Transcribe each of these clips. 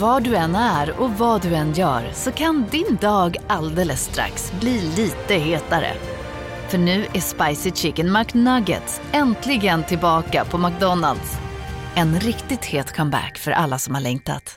Var du än är och vad du än gör så kan din dag alldeles strax bli lite hetare. För nu är Spicy Chicken McNuggets äntligen tillbaka på McDonald's. En riktigt het comeback för alla som har längtat.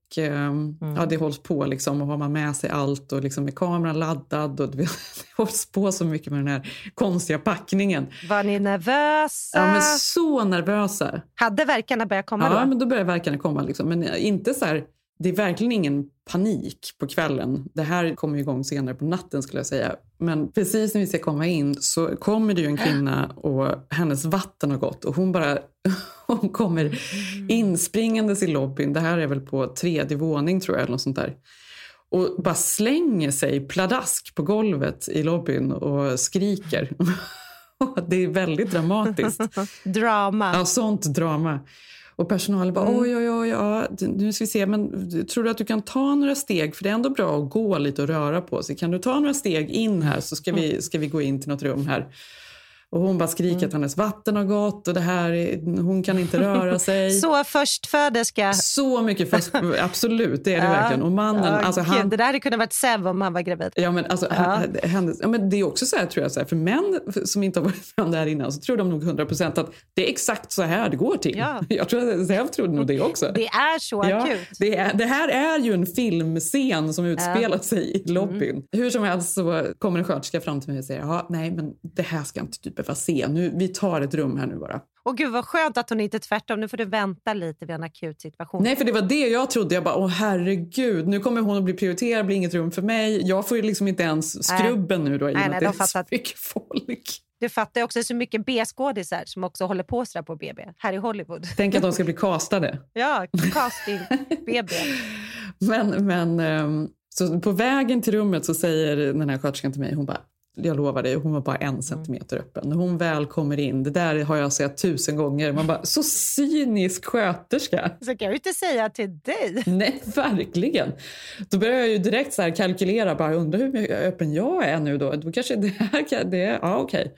det hålls på liksom, och har man med sig allt och liksom med kameran laddad och det hålls på så mycket med den här konstiga packningen. Var ni nervösa? Ja, men så nervösa. Hade verkarna börjat komma då? Ja, men då började verkarna komma liksom, men inte så här. Det är verkligen ingen panik på kvällen. Det här kommer igång senare på natten skulle jag säga. Men precis när vi ska komma in så kommer det ju en kvinna och hennes vatten har gått. Och hon kommer inspringandes i lobbyn. Det här är väl på 3:e våning tror jag eller något sånt där. Och bara slänger sig pladask på golvet i lobbyn och skriker. Det är väldigt dramatiskt. Drama. Ja, sånt drama. Och personalen bara, nu ska vi se, men tror du att du kan ta några steg? För det är ändå bra att gå lite och röra på sig. Kan du ta några steg in här så ska vi gå in till något rum här. Och hon bara skriker att hennes vatten har gått och det här, hon kan inte röra sig. Så förstföderska. Så mycket absolut, det är det verkligen. Och mannen, alltså han... Det där hade kunnat varit Sev om han var gravid. Ja, men alltså, men det är också så här, tror jag, så här, för män som inte har varit med där innan, så tror de nog 100% att det är exakt så här det går till. Ja. Jag tror att Sev trodde nog det också. Det är så akut. Det här är ju en filmscen som utspelar sig i lobbyn. Hur som helst så kommer en sköterska fram till mig och säger, ja, nej, men det här ska inte typ behöva se. Nu, vi tar ett rum här nu bara. Och gud vad skönt att hon inte tvärtom. Nu får du vänta lite vid en akut situation. Nej, för det var det jag trodde. Jag bara, åh herregud, nu kommer hon att bli prioriterad, blir inget rum för mig. Jag får ju liksom inte ens skrubben nu då. Nej, det är så mycket folk. Du fattar också så mycket B-skådisar som också håller på sådär på BB. Här i Hollywood. Tänk att de ska bli castade. Ja, casting BB. Men så på vägen till rummet så säger den här sköterskan till mig, hon bara, jag lovar dig, hon var bara 1 centimeter öppen. När hon väl kommer in, det där har jag sett 1000 gånger. Man bara, så cynisk sköterska. Så kan jag ju inte säga till dig. Nej, verkligen. Då börjar jag ju direkt så här kalkylera, bara undrar hur öppen jag är nu då. Då kanske det här, okej.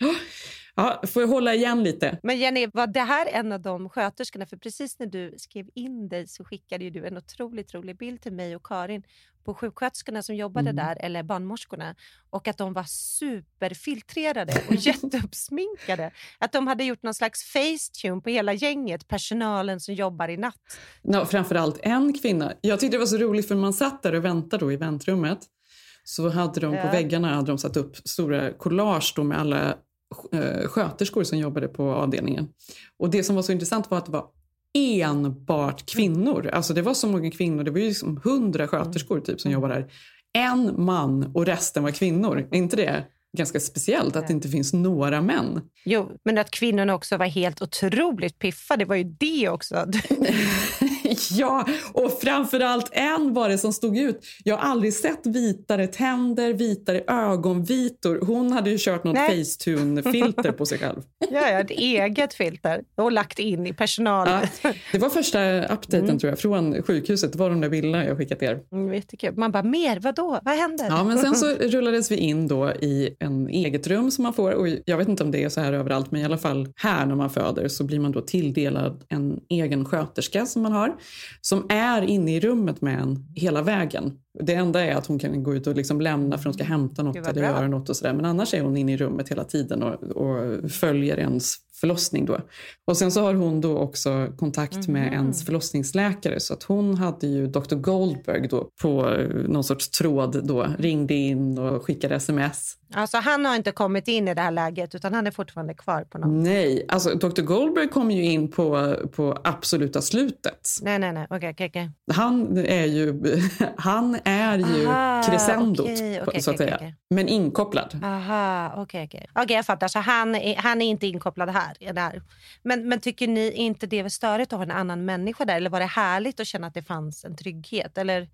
Ja, får jag hålla igen lite. Men Jenny, var det här en av de sköterskorna? För precis när du skrev in dig så skickade ju du en otroligt rolig bild till mig och Karin på sjuksköterskorna som jobbade där, eller barnmorskorna, och att de var superfiltrerade och jätteuppsminkade. Att de hade gjort någon slags facetune på hela gänget, personalen som jobbar i natt. No, framförallt en kvinna. Jag tyckte det var så roligt, för man satt där och väntade då i väntrummet, så hade de på väggarna hade de satt upp stora collage då med alla sköterskor som jobbade på avdelningen. Och det som var så intressant var att det var enbart kvinnor. Alltså det var så många kvinnor, det var ju liksom 100 sköterskor typ som jobbade där. En man och resten var kvinnor. Är inte det ganska speciellt att det inte finns några män? Jo, men att kvinnorna också var helt otroligt piffa, det var ju det också. Ja, och framförallt en var det som stod ut. Jag har aldrig sett vitare tänder, vitare ögonvitor. Hon hade ju kört något Facetune-filter på sig själv. Ja, ett eget filter. Och lagt in i personalen. Ja, det var första updaten tror jag, från sjukhuset. Det var de där bilderna jag skickat er. Jättekul. Man bara, mer? Vadå? Vad händer? Ja, men sen så rullades vi in då i en eget rum som man får. Och jag vet inte om det är så här överallt, men i alla fall här när man föder så blir man då tilldelad en egen sköterska som man har, som är inne i rummet med en hela vägen. Det enda är att hon kan gå ut och liksom lämna för hon ska hämta något eller göra något och sådär. Men annars är hon inne i rummet hela tiden och följer ens förlossning då. Och sen så har hon då också kontakt med ens förlossningsläkare, så att hon hade ju Dr. Goldberg då på någon sorts tråd då, ringde in och skickade sms. Alltså han har inte kommit in i det här läget utan han är fortfarande kvar på något. Nej, alltså Dr. Goldberg kom ju in på absoluta slutet. Nej, okej. Han är ju crescendot, så att säga. Okay. Men inkopplad. Aha, okej. Okej, jag fattar. Så han är inte inkopplad här. Men tycker ni inte det var störigt att ha en annan människa där? Eller var det härligt att känna att det fanns en trygghet? Eller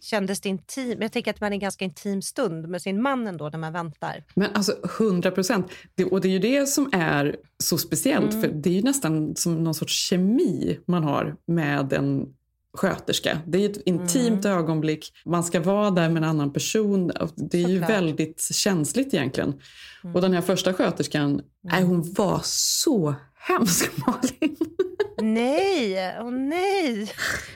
kändes det intim? Jag tänker att man är en ganska intim stund med sin man ändå när man väntar. Men alltså 100%. Och det är ju det som är så speciellt. För det är ju nästan som någon sorts kemi man har med en sköterska. Det är ju ett intimt ögonblick. Man ska vara där med en annan person. Det är ju väldigt känsligt egentligen. Och den här första sköterskan, hon var så hemsk, Malin. Nej.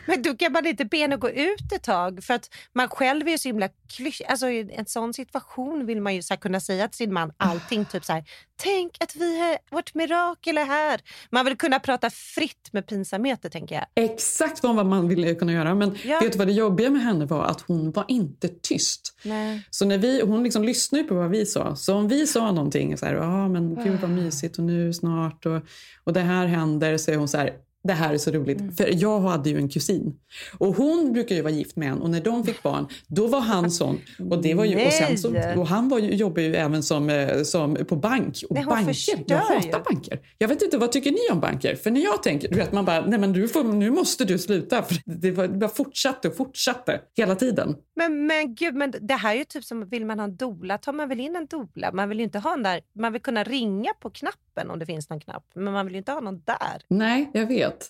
Men då kan man inte bena gå ut ett tag. För att man själv är så himla alltså i en sån situation vill man ju så här kunna säga till sin man allting. Typ så här, tänk att vårt mirakel är här. Man vill kunna prata fritt med pinsamheter, tänker jag. Exakt vad man ville kunna göra. Men vet du vad det jobbiga med henne var? Att hon var inte tyst. Nej. Så när hon liksom lyssnade på vad vi sa. Så om vi sa någonting så här, men gud vad mysigt och nu snart och det här händer, så är hon så här, det här är så roligt. För jag hade ju en kusin. Och hon brukar ju vara gift med en. Och när de fick barn, då var han sån. Och det var ju, och sen så, och han jobbade ju även som på bank. Och banker, jag hatar banker. Jag vet inte, vad tycker ni om banker? För när jag tänker, du vet, man bara, nej men nu måste du sluta. För det fortsatte hela tiden. Men gud, men det här är ju typ som, vill man ha en doula, tar man väl in en doula. Man vill ju inte ha en där, man vill kunna ringa på knappen om det finns någon knapp. Men man vill ju inte ha någon där. Nej, jag vet. vet.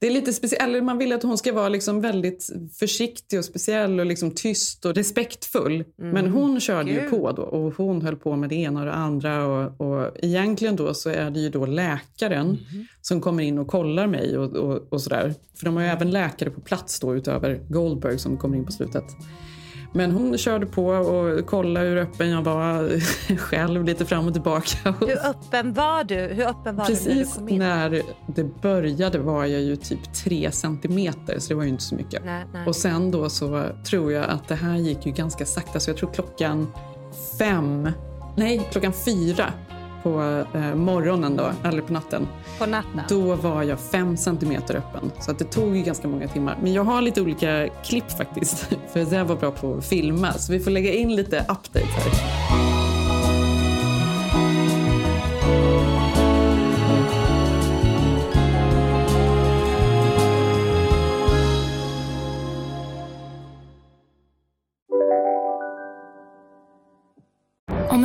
Det är lite speciellt, eller man vill att hon ska vara liksom väldigt försiktig och speciell och liksom tyst och respektfull. Mm. Men hon körde ju på då och hon höll på med det ena och det andra. Och egentligen då så är det ju då läkaren som kommer in och kollar mig och sådär. För de har ju även läkare på plats då utöver Goldberg som kommer in på slutet. Men hon körde på och kollade hur öppen jag var själv lite fram och tillbaka. Hur öppen var du? Precis när du kom in? När det började var jag ju typ 3 centimeter, så det var ju inte så mycket. Nej. Och sen då så tror jag att det här gick ju ganska sakta, så jag tror klockan 4 på morgonen då, eller på natten. Då var jag 5 centimeter öppen. Så att det tog ju ganska många timmar. Men jag har lite olika klipp faktiskt. För det var bra på att filma. Så vi får lägga in lite update här. Om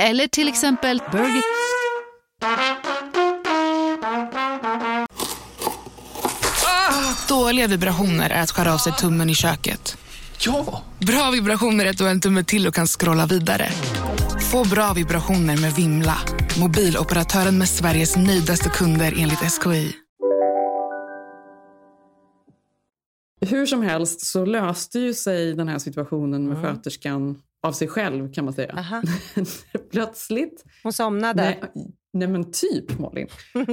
eller till exempel burger. Dåliga vibrationer är att skära av sig tummen i köket. Ja! Bra vibrationer är att du har en tumme till och kan scrolla vidare. Få bra vibrationer med Vimla. Mobiloperatören med Sveriges nöjdaste kunder enligt SKI. Hur som helst så löste ju sig den här situationen med sköterskan av sig själv, kan man säga. Aha. Plötsligt. Hon somnade. Nej men typ, Malin.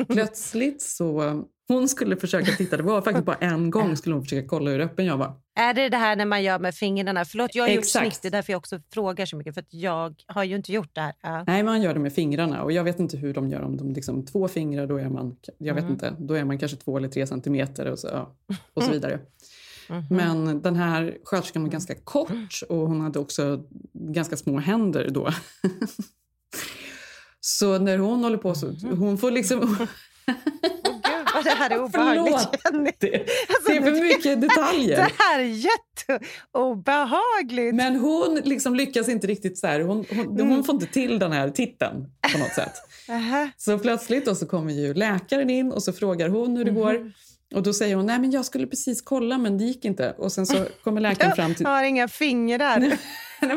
Plötsligt så... Hon skulle försöka titta. Det var faktiskt bara en gång skulle hon försöka kolla hur öppen jag var. Är det här när man gör med fingrarna? Förlåt, jag har gjort snitt. Det är därför jag också frågar så mycket. För att jag har ju inte gjort det här. Ja. Nej, man gör det med fingrarna. Och jag vet inte hur de gör. Om de liksom 2 fingrar, då är man... Jag vet inte. Då är man kanske 2 eller 3 centimeter och så vidare. Mm-hmm. Men den här sköterskan var ganska kort och hon hade också ganska små händer då. Så när hon håller på så, hon får liksom... Gud vad det här är obehagligt. Det är för mycket detaljer. Det här är jätteobehagligt. Men hon liksom lyckas inte riktigt så här. Hon får inte till den här titeln på något sätt. Så plötsligt då så kommer ju läkaren in och så frågar hon hur det går. Och då säger hon, nej men jag skulle precis kolla men det gick inte. Och sen så kommer läkaren fram till... Jag har inga fingrar. Nej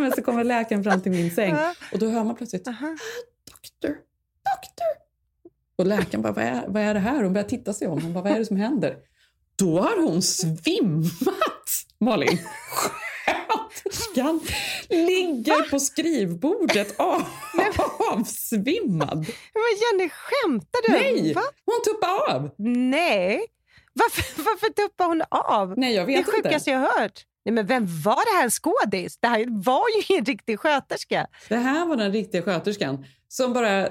men så kommer läkaren fram till min säng. Och då hör man plötsligt, doktor. Och läkaren bara, vad är det här? Hon börjar titta sig om. Hon bara, vad är det som händer? Då har hon svimmat, Malin. Sköterskan ligger på skrivbordet avsvimmad. Men Jenny, skämtar du? Nej, hon tuppar av. Nej, varför tuppar hon av? Nej, jag vet inte. Det sjukaste jag hört. Nej, men vem var det här skådis? Det här var ju ingen riktig sköterska. Det här var den riktiga sköterskan. Som bara,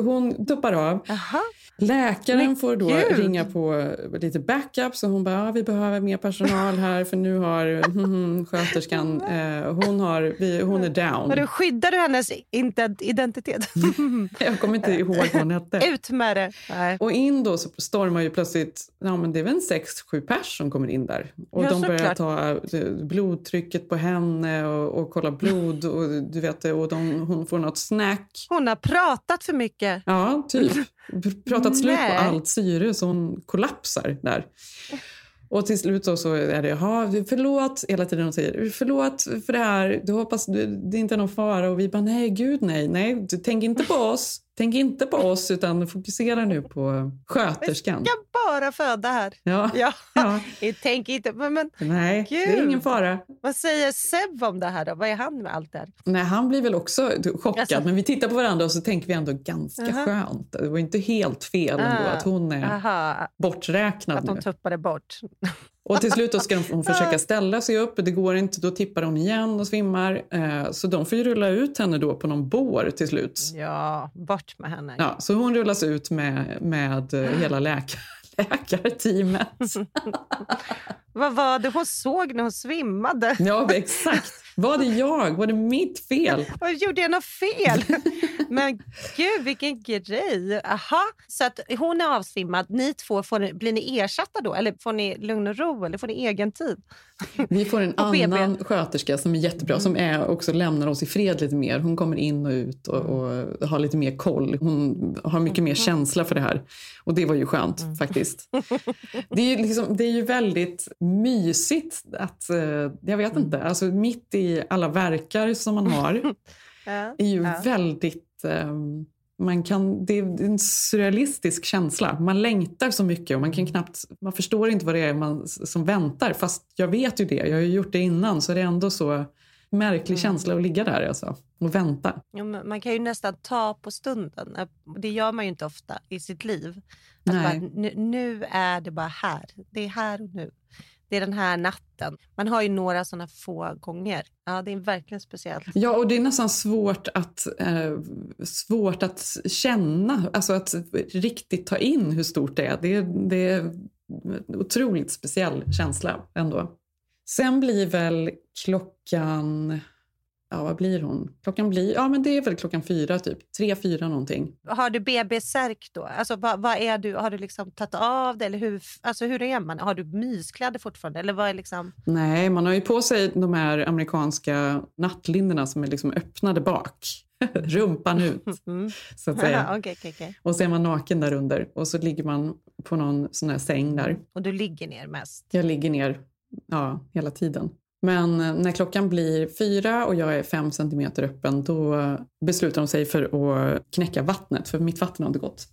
hon tuppar av. Aha. Läkaren får då ringa på lite backup. Så hon bara, vi behöver mer personal här. För nu har sköterskan, hon är down. Men du skyddade hennes identitet. Jag kommer inte ihåg vad hon hette. Ut med det. Nej. Och in då så stormar ju plötsligt, men det är väl en 6-7 pers som kommer in där. Och de börjar ta blodtrycket på henne och kolla blod. Och du vet, och hon får något snack. Hon har pratat för mycket. Ja, typ. Pratat slut på allt syre så hon kollapsar där. Och till slut så är det, förlåt. Hela tiden hon säger, förlåt för det här. Du hoppas, det är inte någon fara. Och vi bara, nej gud nej. Tänk inte på oss. Tänk inte på oss utan fokusera nu på sköterskan. Jag bara föda här. Ja. Tänk inte. Men, nej, gud. Det är ingen fara. Vad säger Seb om det här då? Vad är han med allt det här? Nej, han blir väl också chockad. Alltså. Men vi tittar på varandra och så tänker vi ändå ganska skönt. Det var inte helt fel ändå att hon är borträknad. Att hon tuppade bort. Och till slut då ska hon försöka ställa sig upp. Det går inte, då tippar hon igen och svimmar. Så de får ju rulla ut henne då på någon bår till slut. Ja, bort med henne. Ja, så hon rullas ut med hela läkaren. läkarteamet. Vad var det hon såg när hon svimmade? Ja, exakt. Var det jag? Var det mitt fel? Och gjorde jag något fel? Men gud, vilken grej. Aha, så att hon är avsvimmad. Ni två, blir ni ersatta då? Eller får ni lugn och ro? Eller får ni egen tid? Vi får en annan sköterska som är jättebra. Som är också lämnar oss i fred lite mer. Hon kommer in och ut och har lite mer koll. Hon har mycket mer känsla för det här. Och det var ju skönt faktiskt. Det är ju väldigt mysigt att, jag vet inte, alltså mitt i alla verkar som man har är ju väldigt, det är en surrealistisk känsla. Man längtar så mycket och man kan knappt, man förstår inte vad det är som väntar, fast jag vet ju det, jag har ju gjort det innan, så är det ändå så märklig känsla att ligga där alltså, och vänta. Ja, man kan ju nästan ta på stunden. Det gör man ju inte ofta i sitt liv. Att bara, nu är det bara här. Det är här och nu. Det är den här natten. Man har ju några sådana få gånger. Ja, det är verkligen speciellt. Ja, och det är nästan svårt att känna. Alltså att riktigt ta in hur stort det är. Det är en otroligt speciell känsla ändå. Sen blir väl klockan... Ja, vad blir hon? Klockan blir... Ja, men det är väl klockan 4 typ. 3-4 någonting. Har du BB-särk då? Alltså, vad är du? Har du liksom tagit av det? Eller hur, alltså, hur är man? Har du myskläder fortfarande? Eller vad är liksom... Nej, man har ju på sig de här amerikanska nattlinderna som är liksom öppnade bak. Rumpan ut, så att säga. Okay. Och så är man naken där under. Och så ligger man på någon sån här säng där. Och du ligger ner mest? Jag ligger ner, ja, hela tiden. Men när klockan blir 4 och jag är 5 centimeter öppen, då beslutar de sig för att knäcka vattnet, för mitt vatten har inte gått.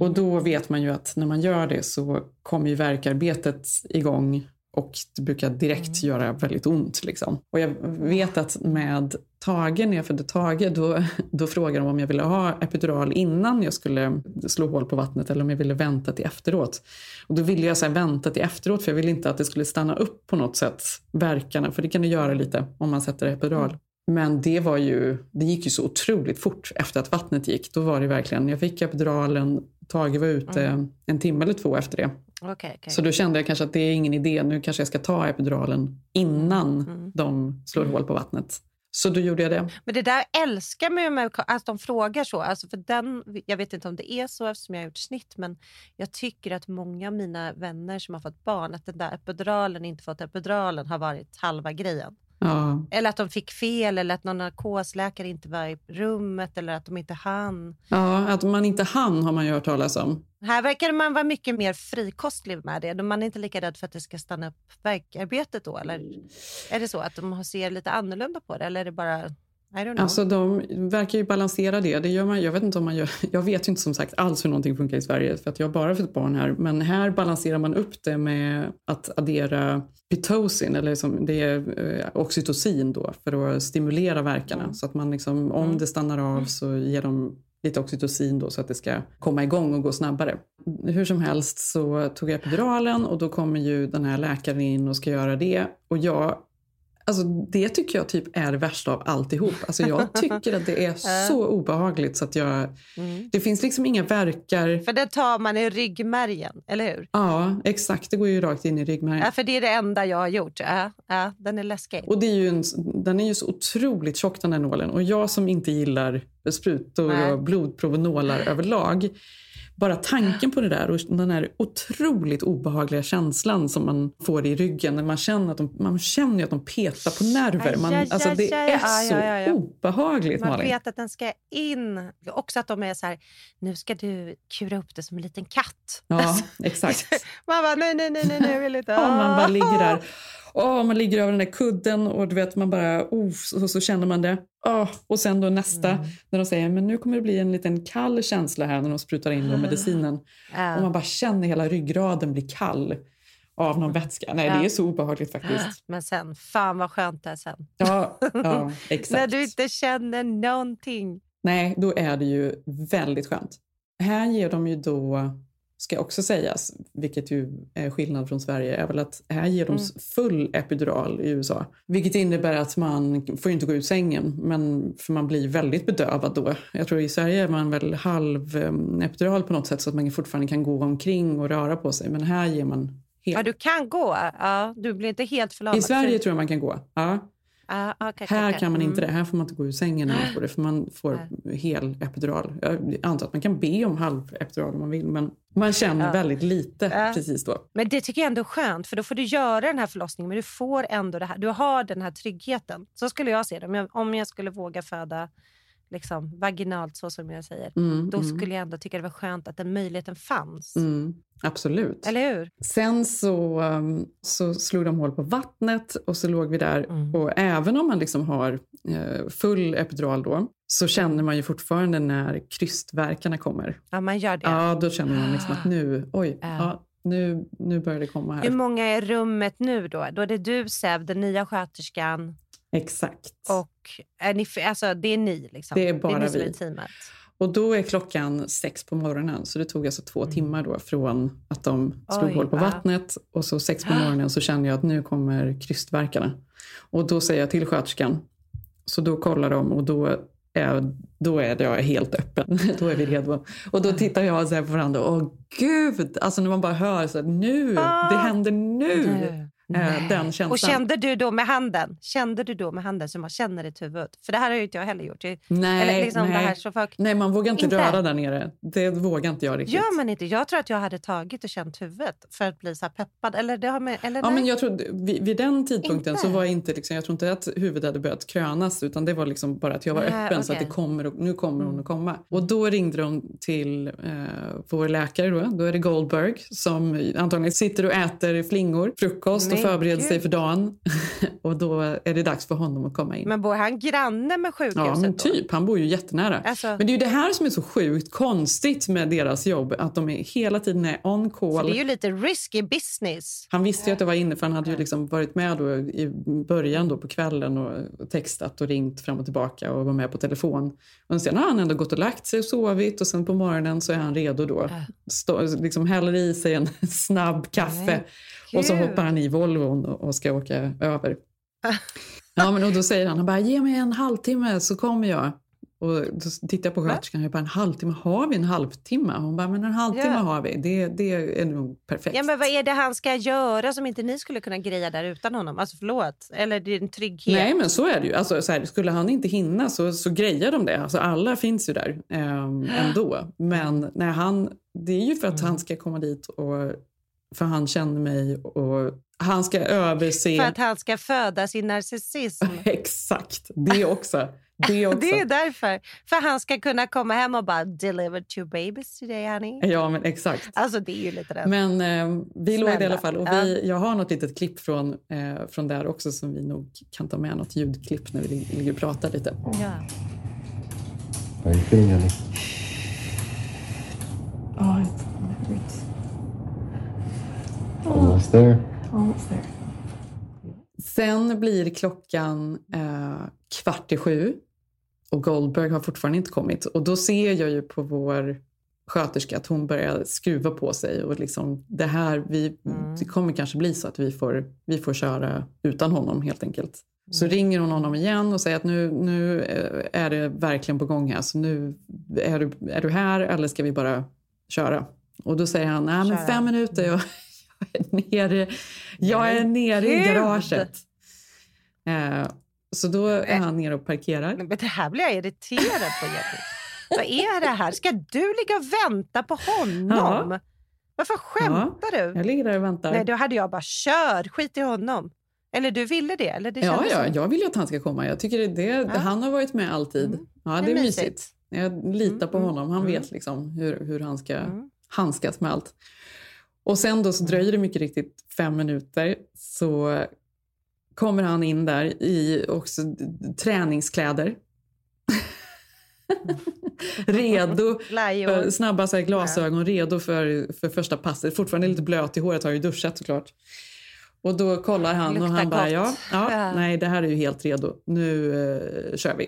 Och då vet man ju att när man gör det så kommer ju verkarbetet igång och det brukar direkt göra väldigt ont liksom. Och jag vet att med Tage, när jag födde Tage, då frågade de om jag ville ha epidural innan jag skulle slå hål på vattnet eller om jag ville vänta till efteråt. Och då ville jag så här vänta till efteråt, för jag ville inte att det skulle stanna upp på något sätt, verkarna, för det kan det göra lite om man sätter epidural. Men det gick ju så otroligt fort efter att vattnet gick. Då var det verkligen, jag fick epiduralen, Tage var ute 1 timme eller 2 efter det. Okay. Så då kände jag kanske att det är ingen idé, nu kanske jag ska ta epiduralen innan de slår hål på vattnet. Så då gjorde jag det. Men det där älskar man ju med att de frågar så. Alltså för jag vet inte om det är så eftersom jag har gjort snitt. Men jag tycker att många av mina vänner som har fått barn, att den där epiduralen, inte fått epiduralen, har varit halva grejen. Ja. Eller att de fick fel, eller att någon narkosläkare inte var i rummet, eller att de inte hann. Ja, att man inte hann har man ju hört talas om. Här verkar man vara mycket mer frikostlig med det. Man är inte lika rädd för att det ska stanna upp verkarbetet då, eller är det så att de ser lite annorlunda på det, eller är det bara... Alltså de verkar ju balansera det. Det gör man, jag vet inte om man gör. Jag vet ju inte som sagt alls hur någonting funkar i Sverige, för att jag bara fått barn här. Men här balanserar man upp det med att addera pitocin, eller liksom, det är oxytocin då, för att stimulera verkarna. Så att man liksom, om det stannar av så ger de lite oxytocin då, så att det ska komma igång och gå snabbare. Hur som helst så tog jag epiduralen, och då kommer ju den här läkaren in och ska göra det. Och alltså det tycker jag typ är det värsta av alltihop. Alltså jag tycker att det är så obehagligt så att det finns liksom inga verkar. För det tar man i ryggmärgen, eller hur? Ja, exakt. Det går ju rakt in i ryggmärgen. Ja, för det är det enda jag har gjort. Ja, den är läskig. Och det är ju den är ju så otroligt tjock, den här nålen. Och jag som inte gillar sprutor och blodprov och nålar överlag. Bara tanken på det där och den här otroligt obehagliga känslan som man får i ryggen, när man känner att de petar på nerver. Det är så obehagligt. Man vet att den ska in. Också att de är så här, nu ska du kura upp det som en liten katt. Ja, exakt. Man bara, nej, vill inte. Man bara ligger där. Man ligger över den där kudden och du vet, man bara, så känner man det. Och sen då nästa, när de säger, men nu kommer det bli en liten kall känsla här när de sprutar in då medicinen. Och man bara känner hela ryggraden bli kall av någon vätska. Nej, det är så obehagligt faktiskt. Men sen, fan vad skönt det är sen. Ja, exakt. När du inte känner någonting. Nej, då är det ju väldigt skönt. Här ger de ju då ska också sägas, vilket ju är skillnad från Sverige, är väl att här ger de full epidural i USA. Vilket innebär att man får inte gå ut sängen, men för man blir väldigt bedövad då. Jag tror i Sverige är man väl halv epidural på något sätt så att man fortfarande kan gå omkring och röra på sig. Men här ger man helt. Ja, du kan gå. Ja, du blir inte helt förlamad. I Sverige tror jag man kan gå, ja. Här kan man inte det, här får man inte gå ur sängen när man får det, för man får hel epidural. Jag antar att man kan be om halv epidural om man vill, men man känner väldigt lite precis då. Men det tycker jag ändå är skönt, för då får du göra den här förlossningen, men du får ändå det här, du har den här tryggheten. Så skulle jag se det, om jag skulle våga föda liksom vaginalt så som jag säger, då skulle jag ändå tycka det var skönt att den möjligheten fanns. Mm, absolut. Eller hur? Sen så slog de hål på vattnet och så låg vi där och även om man liksom har full epidural då, så känner man ju fortfarande när krystverkarna kommer. Ja, man gör det. Ja, då känner man liksom att nu börjar det komma här. Hur många är rummet nu då? Då är det du, Sev, den nya sköterskan. Exakt. Och är ni, alltså, det är ni liksom. Det är bara det är vi. Teamet. Och då är klockan 6 på morgonen. Så det tog alltså 2 timmar då från att de slog hål på vattnet. Och så 6 på morgonen så känner jag att nu kommer krystverkarna. Och då säger jag till sköterskan. Så då kollar de och då är jag helt öppen. Då är vi redo. Och då tittar jag så här på varandra. Åh gud! Alltså när man bara hör så här, det händer nu! Den känslan. Och kände du då med handen så man känner ditt huvud? För det här har ju inte jag heller gjort. Det här så folk... Nej, man vågar inte röra där nere. Det vågar inte jag riktigt. Gör man inte? Jag tror att jag hade tagit och känt huvudet för att bli så här peppad. Men jag tror vid den tidpunkten inte. Så var jag inte liksom, jag tror inte att huvudet hade börjat krönas, utan det var liksom bara att jag var öppen så att det kommer och, nu kommer hon att komma. Och då ringde de till vår läkare då är det Goldberg som antagligen sitter och äter flingor, frukost och förbereder sig för dagen. Och då är det dags för honom att komma in. Men bor han granne med sjukhuset? Ja, men typ. Han bor ju jättenära. Alltså... Men det är ju det här som är så sjukt konstigt med deras jobb. Att de hela tiden är on call. Så det är ju lite risky business. Han visste ju att det var inne, för han hade ju liksom varit med då i början då på kvällen och textat och ringt fram och tillbaka och var med på telefon. Och sen har han ändå gått och lagt sig och sovit, och sen på morgonen så är han redo då. Liksom häller i sig en snabb kaffe. Och så hoppar han i Volvon och ska åka över. Ja, men och då säger han bara, ge mig en halvtimme så kommer jag. Och då tittar jag på sköterskan och jag bara, en halvtimme, har vi en halvtimme? Hon bara, men en halvtimme har vi, det är nog perfekt. Ja, men vad är det han ska göra som inte ni skulle kunna greja där utan honom? Alltså förlåt, eller det är en trygghet. Nej, men så är det ju, alltså, så här, skulle han inte hinna så grejar de det. Alltså alla finns ju där ändå. Men när det är ju för att han ska komma dit och... För han känner mig och han ska överse... För att han ska föda sin narcissism. Exakt, det också. Det är därför. För han ska kunna komma hem och bara deliver 2 babies today, honey. Ja, men exakt. Alltså det är ju lite rätt. Men vi låg i alla fall. Och jag har något litet klipp från där också som vi nog kan ta med, något ljudklipp när vi ligger och pratar lite. Ja. Are you feeling, honey? Oh, it hurts. Almost there. Almost there. Sen blir klockan 6:15 och Goldberg har fortfarande inte kommit. Och då ser jag ju på vår sköterska att hon börjar skruva på sig. Och liksom det här, det kommer kanske bli så att vi får köra utan honom helt enkelt. Så ringer hon honom igen och säger att nu är det verkligen på gång här. Så nu är du här eller ska vi bara köra? Och då säger han, nej men 5 minuter Jag är nere i garaget. Så då är han nere och parkerar. Men det här blir jag irriterad på. Vad är det här? Ska du ligga och vänta på honom? Ja. Varför skämtar du? Jag ligger där och väntar. Nej, då hade jag bara kör, skit i honom. Eller du ville det? Eller det jag vill ju att han ska komma. Jag tycker det han har varit med alltid. Mm. Ja, det är mysigt. Jag litar på honom. Han vet liksom hur han ska handskas med allt. Och sen då så dröjer det mycket riktigt 5 minuter, så kommer han in där i också träningskläder. Redo för snabba så här glasögon, redo för första passet. Fortfarande lite blöt i håret, har ju duschat såklart. Och då kollar han och han bara nej det här är ju helt redo, nu kör vi.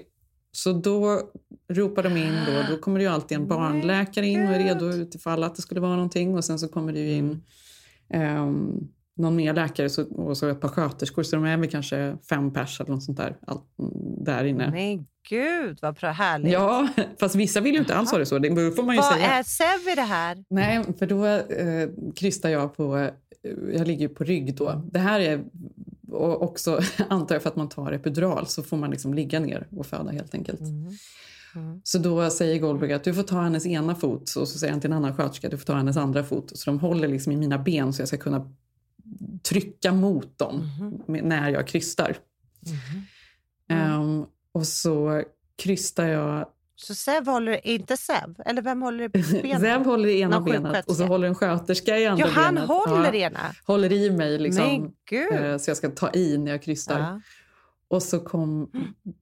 Så då ropar de in då kommer det ju alltid en barnläkare in och är redo utifall att det skulle vara någonting. Och sen så kommer det ju in någon mer läkare och så ett par sköterskor. Så de är väl kanske 5 pers eller något sånt där, där inne. Men gud, vad härligt. Ja, fast vissa vill ju inte alls ha det så. Det får man ju vad säga. Vad är Sevi det här? Nej, för då krystar jag på... Jag ligger ju på rygg då. Det här är... Och också antar jag för att man tar epidural så får man liksom ligga ner och föda helt enkelt. Mm. Mm. Så då säger Goldberg att du får ta hennes ena fot. Och så säger han till en annan sköterska du får ta hennes andra fot. Så de håller liksom i mina ben så jag ska kunna trycka mot dem när jag krystar. Och så krystar jag. Så Zev håller inte Zev? Eller vem håller benet? Zev håller i ena benet och så håller en sköterska i andra benet. Jo, han håller ena. Håller i mig liksom. Så jag ska ta i när jag kryssar. Ja. Och så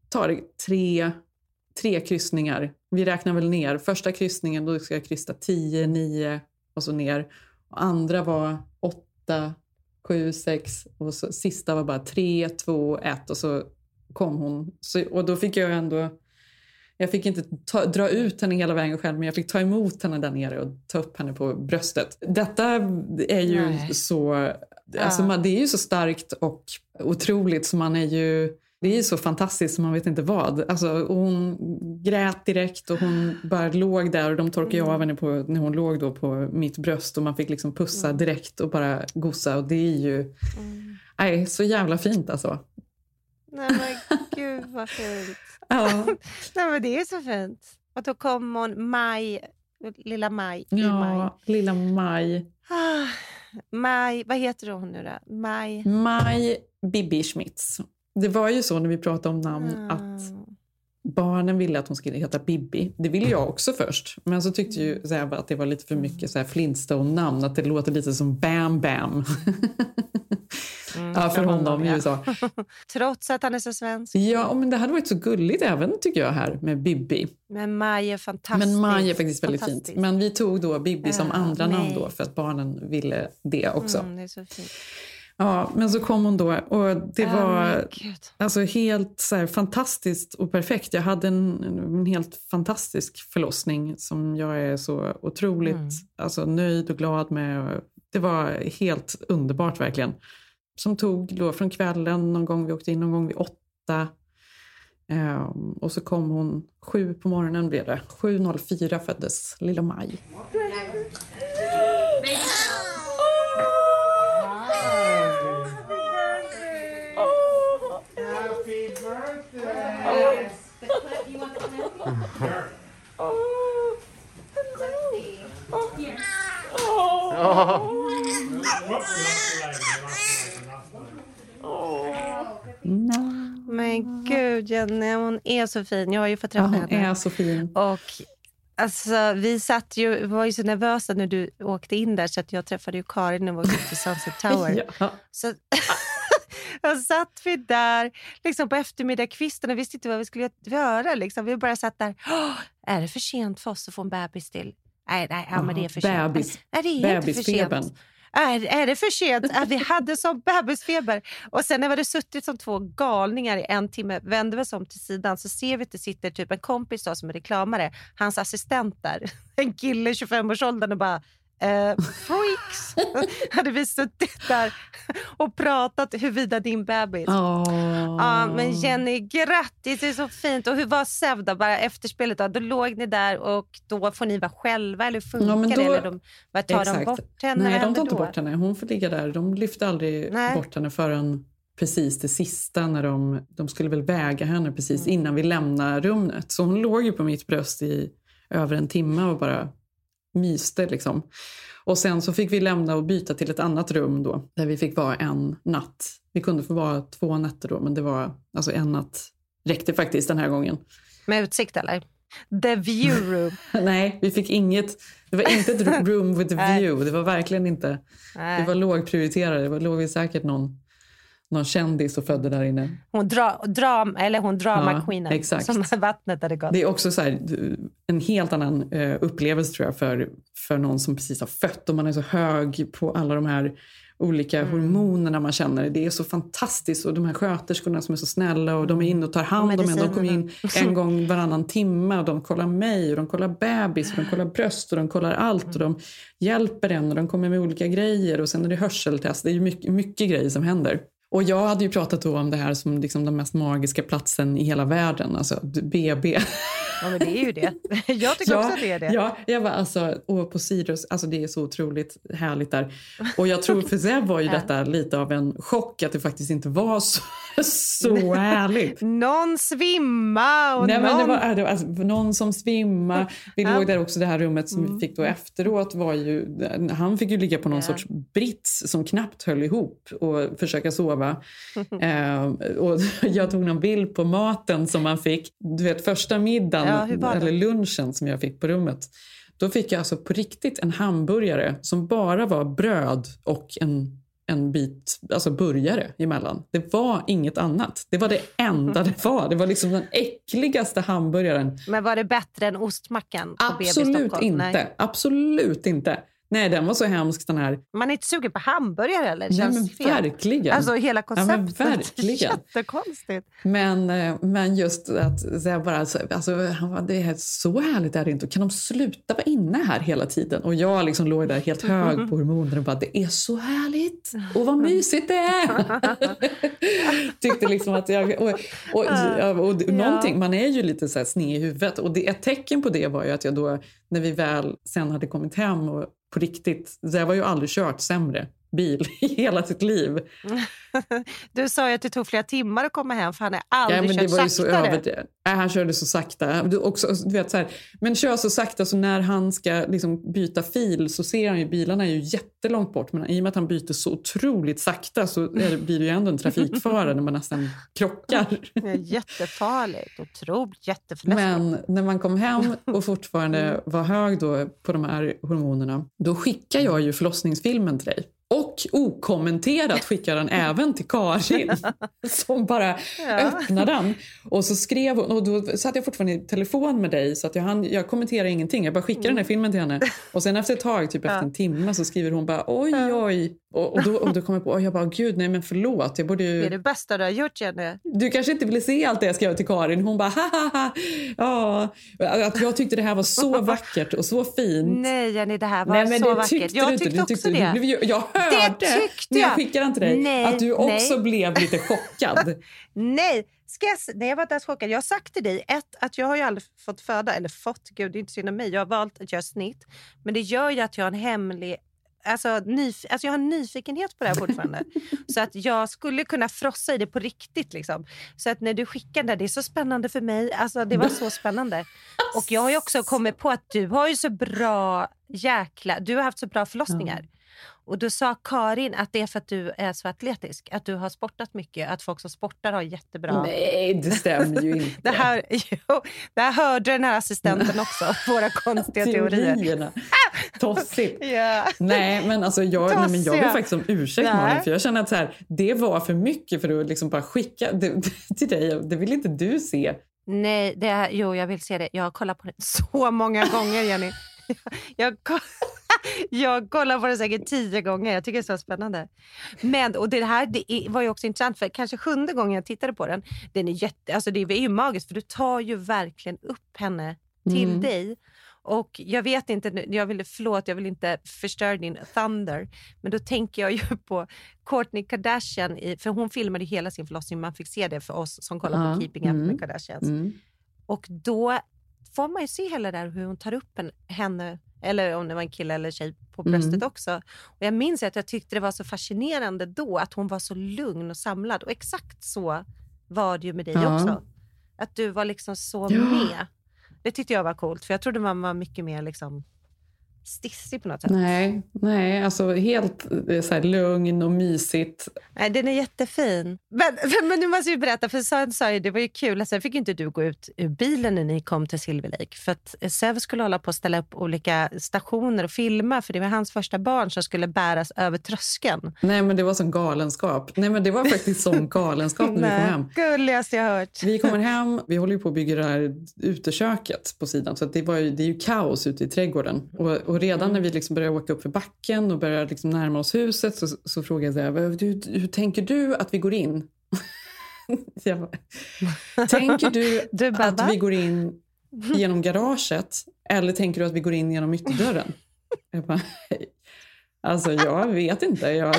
tar det tre kryssningar. Vi räknar väl ner. Första kryssningen då ska jag kryssa 10, 9 och så ner. Och andra var 8, 7, 6 och så, sista var bara 3, 2, 1 och så kom hon. Så, och då fick jag ändå... Jag fick inte dra ut henne hela vägen själv, men jag fick ta emot henne där nere och ta upp henne på bröstet. Detta är ju så... Alltså, det är ju så starkt och otroligt. Så man är ju, det är ju så fantastiskt som man vet inte vad. Alltså, hon grät direkt och hon bara låg där. Och de torkade av henne när hon låg då på mitt bröst. Och man fick liksom pussa direkt och bara gossa. Och det är ju så jävla fint alltså. Nej men gud vad fint. Ja. Nej men det är så fint. Och då kom hon lilla Maj. Ah, Maj, vad heter hon nu då? Maj Bibi Schmitz. Det var ju så när vi pratade om namn att barnen ville att hon skulle heta Bibi. Det ville jag också först. Men så tyckte ju Zäva att det var lite för mycket så här Flintstone-namn. Att det låter lite som Bam Bam. Ja, för honom i USA. Trots att han är så svensk. Ja, men det hade varit så gulligt även tycker jag här med Bibi. Men Maj är fantastisk. Men Maj är faktiskt väldigt fint. Men vi tog då Bibi som andra namn då för att barnen ville det också. Det är så fint. Ja, men så kom hon då och det var alltså helt så här fantastiskt och perfekt. Jag hade en helt fantastisk förlossning som jag är så otroligt alltså nöjd och glad med. Det var helt underbart verkligen. Som tog då från kvällen, någon gång vi åkte in, någon gång vid 8. Och så kom hon 7 på morgonen blev det. 7:04 föddes lilla Maj. Happy birthday! The clip you want to have? Oh, amazing! Oh, yes. Men gud Jenny, hon är så fin. Jag har ju fått träffa henne. Hon är så fin. Och alltså, vi satt ju, var ju så nervösa när du åkte in där. Så att jag träffade ju Karin när vi åkte till Sunset Tower. Så jag satt vi där liksom på eftermiddagskvisten och visste inte vad vi skulle göra liksom. Vi bara satt där. Är det för sent för oss att få en bebis till? Nej, men det är för sent. Bebisfebern. Är det för sent? Vi hade som bebisfeber. Och sen när vi hade suttit som 2 galningar i 1 timme vände vi oss om till sidan så ser vi att det sitter typ en kompis då, som är reklamare. Hans assistent där. En kille 25-årsåldern och bara freaks. Hade vi suttit där och pratat huruvida din bebis. Men Jenny, grattis, det är så fint. Och hur var Sev då? Bara efterspelet då? Då låg ni där och då får ni vara själva eller funkar då, eller tar de bort henne? Nej, de tar inte bort henne. Hon får ligga där. De lyfte aldrig bort henne förrän precis det sista när de skulle väl väga henne precis innan vi lämnar rummet. Så hon låg ju på mitt bröst i över en timme och bara myste liksom. Och sen så fick vi lämna och byta till ett annat rum då. Där vi fick vara en natt. Vi kunde få vara 2 nätter då. Men det var alltså en natt. Räckte faktiskt den här gången. Med utsikt eller? The view room. Nej, vi fick inget. Det var inte ett room with the view. Det var verkligen inte. Det var lågprioriterade. Det var låg säkert någon kändis och födde där inne. Hon drama-queenen. Exakt. Som vattnet hade gått. Det är också så här, en helt annan upplevelse tror jag för någon som precis har fött. Och man är så hög på alla de här olika hormonerna man känner. Det är så fantastiskt. Och de här sköterskorna som är så snälla. Och de är inne och tar hand om en. De kommer in en gång varannan timme. Och de kollar mig. Och de kollar bebis. Och de kollar bröst. Och de kollar allt. Och de hjälper en. Och de kommer med olika grejer. Och sen är det hörseltest. Det är ju mycket grejer som händer. Och jag hade ju pratat då om det här som liksom den mest magiska platsen i hela världen. Alltså BB. Ja, men det är ju det. Jag tycker också att det är det. Ja, jag var alltså, och på Cedars, alltså det är så otroligt härligt där. Och jag tror för sig var ju detta lite av en chock att det faktiskt inte var så härligt. Någon svimma och det var någon som svimma. Vi låg där också, det här rummet som vi fick då efteråt var ju, han fick ju ligga på någon sorts brits som knappt höll ihop och försöka sova. Och jag tog någon bild på maten som man fick, du vet, första middagen eller lunchen som jag fick på rummet. Då fick jag alltså på riktigt en hamburgare som bara var bröd och en bit, alltså burgare emellan. Det var inget annat. Det var det enda det var. Det var liksom den äckligaste hamburgaren. Men var det bättre än ostmackan? Absolut inte. Nej. Absolut inte. Nej, den var så hemsk den här. Man är inte sugen på hamburgare eller? Nej, men verkligen. Fel. Alltså hela konceptet. Ja, men verkligen. Jättekonstigt. Men just att säga bara, alltså, det är så härligt är det inte. Kan de sluta vara inne här hela tiden? Och jag liksom låg där helt hög på hormoner och bara, det är så härligt. Och vad mysigt det är. Tyckte liksom att jag... Och någonting, man är ju lite så här sned i huvudet. Och ett tecken på det var ju att jag då, när vi väl sen hade kommit hem och på riktigt, jag var ju aldrig kört sämre bil i hela sitt liv. Du sa ju att det tog flera timmar att komma hem för han är aldrig kört saktare. Han körde så sakta. Du vet, så här, men kör så sakta så när han ska liksom byta fil så ser han ju bilarna är ju jättelångt bort. Men i och med att han byter så otroligt sakta så blir det ju ändå en trafikfara när man nästan krockar. Det är jättefarligt. Otroligt jätteförlästigt. Men när man kom hem och fortfarande var hög då på de här hormonerna, då skickar jag ju förlossningsfilmen till dig. Och okommenterat skickade den även till Karin som bara öppnade den. Och så skrev hon, och då satt jag fortfarande i telefon med dig så att jag kommenterade ingenting. Jag bara skickade den här filmen till henne. Och sen efter ett tag, typ efter en timme, så skriver hon bara oj. Och då kom jag på, jag bara gud nej men förlåt. Jag borde ju... Det är det bästa du har gjort, Jenny. Du kanske inte ville se allt det jag skrev till Karin. Hon bara haha. Att jag tyckte det här var så vackert och så fint. Nej Jenny, det här var så vackert. Jag tyckte också det. Jag hörde när jag skickade den till dig att du också blev lite chockad. Nej. Nej, jag var inte ens chockad. Jag har sagt till dig, att jag har ju aldrig fått föda. Eller fått, gud det är inte synd om mig. Jag har valt att göra snitt. Men det gör ju att jag har en hemlig... Alltså jag har nyfikenhet på det här fortfarande. Så att jag skulle kunna frossa i det på riktigt liksom. Så att när du skickar det, det är så spännande för mig. Alltså det var så spännande. Och jag har ju också kommit på att du har ju så bra du har haft så bra förlossningar. Mm. Och då sa Karin att det är för att du är så atletisk. Att du har sportat mycket. Att folk som sportar har jättebra... Nej, det stämmer ju inte. Det här hörde den här assistenten också. Våra konstiga teorier. Tossigt. Yeah. Nej, men alltså jag vill faktiskt om ursäkt, Malin. För jag känner att så här, det var för mycket för att liksom bara skicka det till dig. Det vill inte du se. Nej, jag vill se det. Jag har kollat på det så många gånger, Jenny. Jag kollar på det säkert 10 gånger. Jag tycker det är så spännande. Men, och det här var ju också intressant. För kanske 7:e gången jag tittade på den. Den är alltså det är ju magiskt. För du tar ju verkligen upp henne till dig. Och jag vet inte, jag vill inte förstöra din thunder. Men då tänker jag ju på Kourtney Kardashian. För hon filmade hela sin förlossning. Man fick se det för oss som kollar på Keeping Up with Kardashians. Och då får man ju se hela där hur hon tar upp henne. Eller om det var en kille eller tjej på bröstet också. Och jag minns att jag tyckte det var så fascinerande då. Att hon var så lugn och samlad. Och exakt så var det ju med dig också. Att du var liksom så med. Det tyckte jag var coolt. För jag trodde man var mycket mer liksom stissig på något sätt. Nej, alltså helt så här, lugn och mysigt. Nej, den är jättefin. Men nu måste jag ju berätta, för Sören sa ju, det var ju kul. Alltså, fick inte du gå ut ur bilen när ni kom till Silver Lake? För att Sören skulle hålla på att ställa upp olika stationer och filma, för det var hans första barn som skulle bäras över tröskeln. Nej, men det var som galenskap. Nej, men det var faktiskt som galenskap när vi kom hem. Gulligast jag hört. Vi kommer hem, vi håller ju på att bygga det här uteköket på sidan. Så att det är ju kaos ute i trädgården. Och Och redan när vi liksom började åka upp för backen och började liksom närma oss huset så frågade jag hur tänker du att vi går in? Tänker du att vi går in genom garaget eller tänker du att vi går in genom ytterdörren? Jag bara, alltså jag vet inte.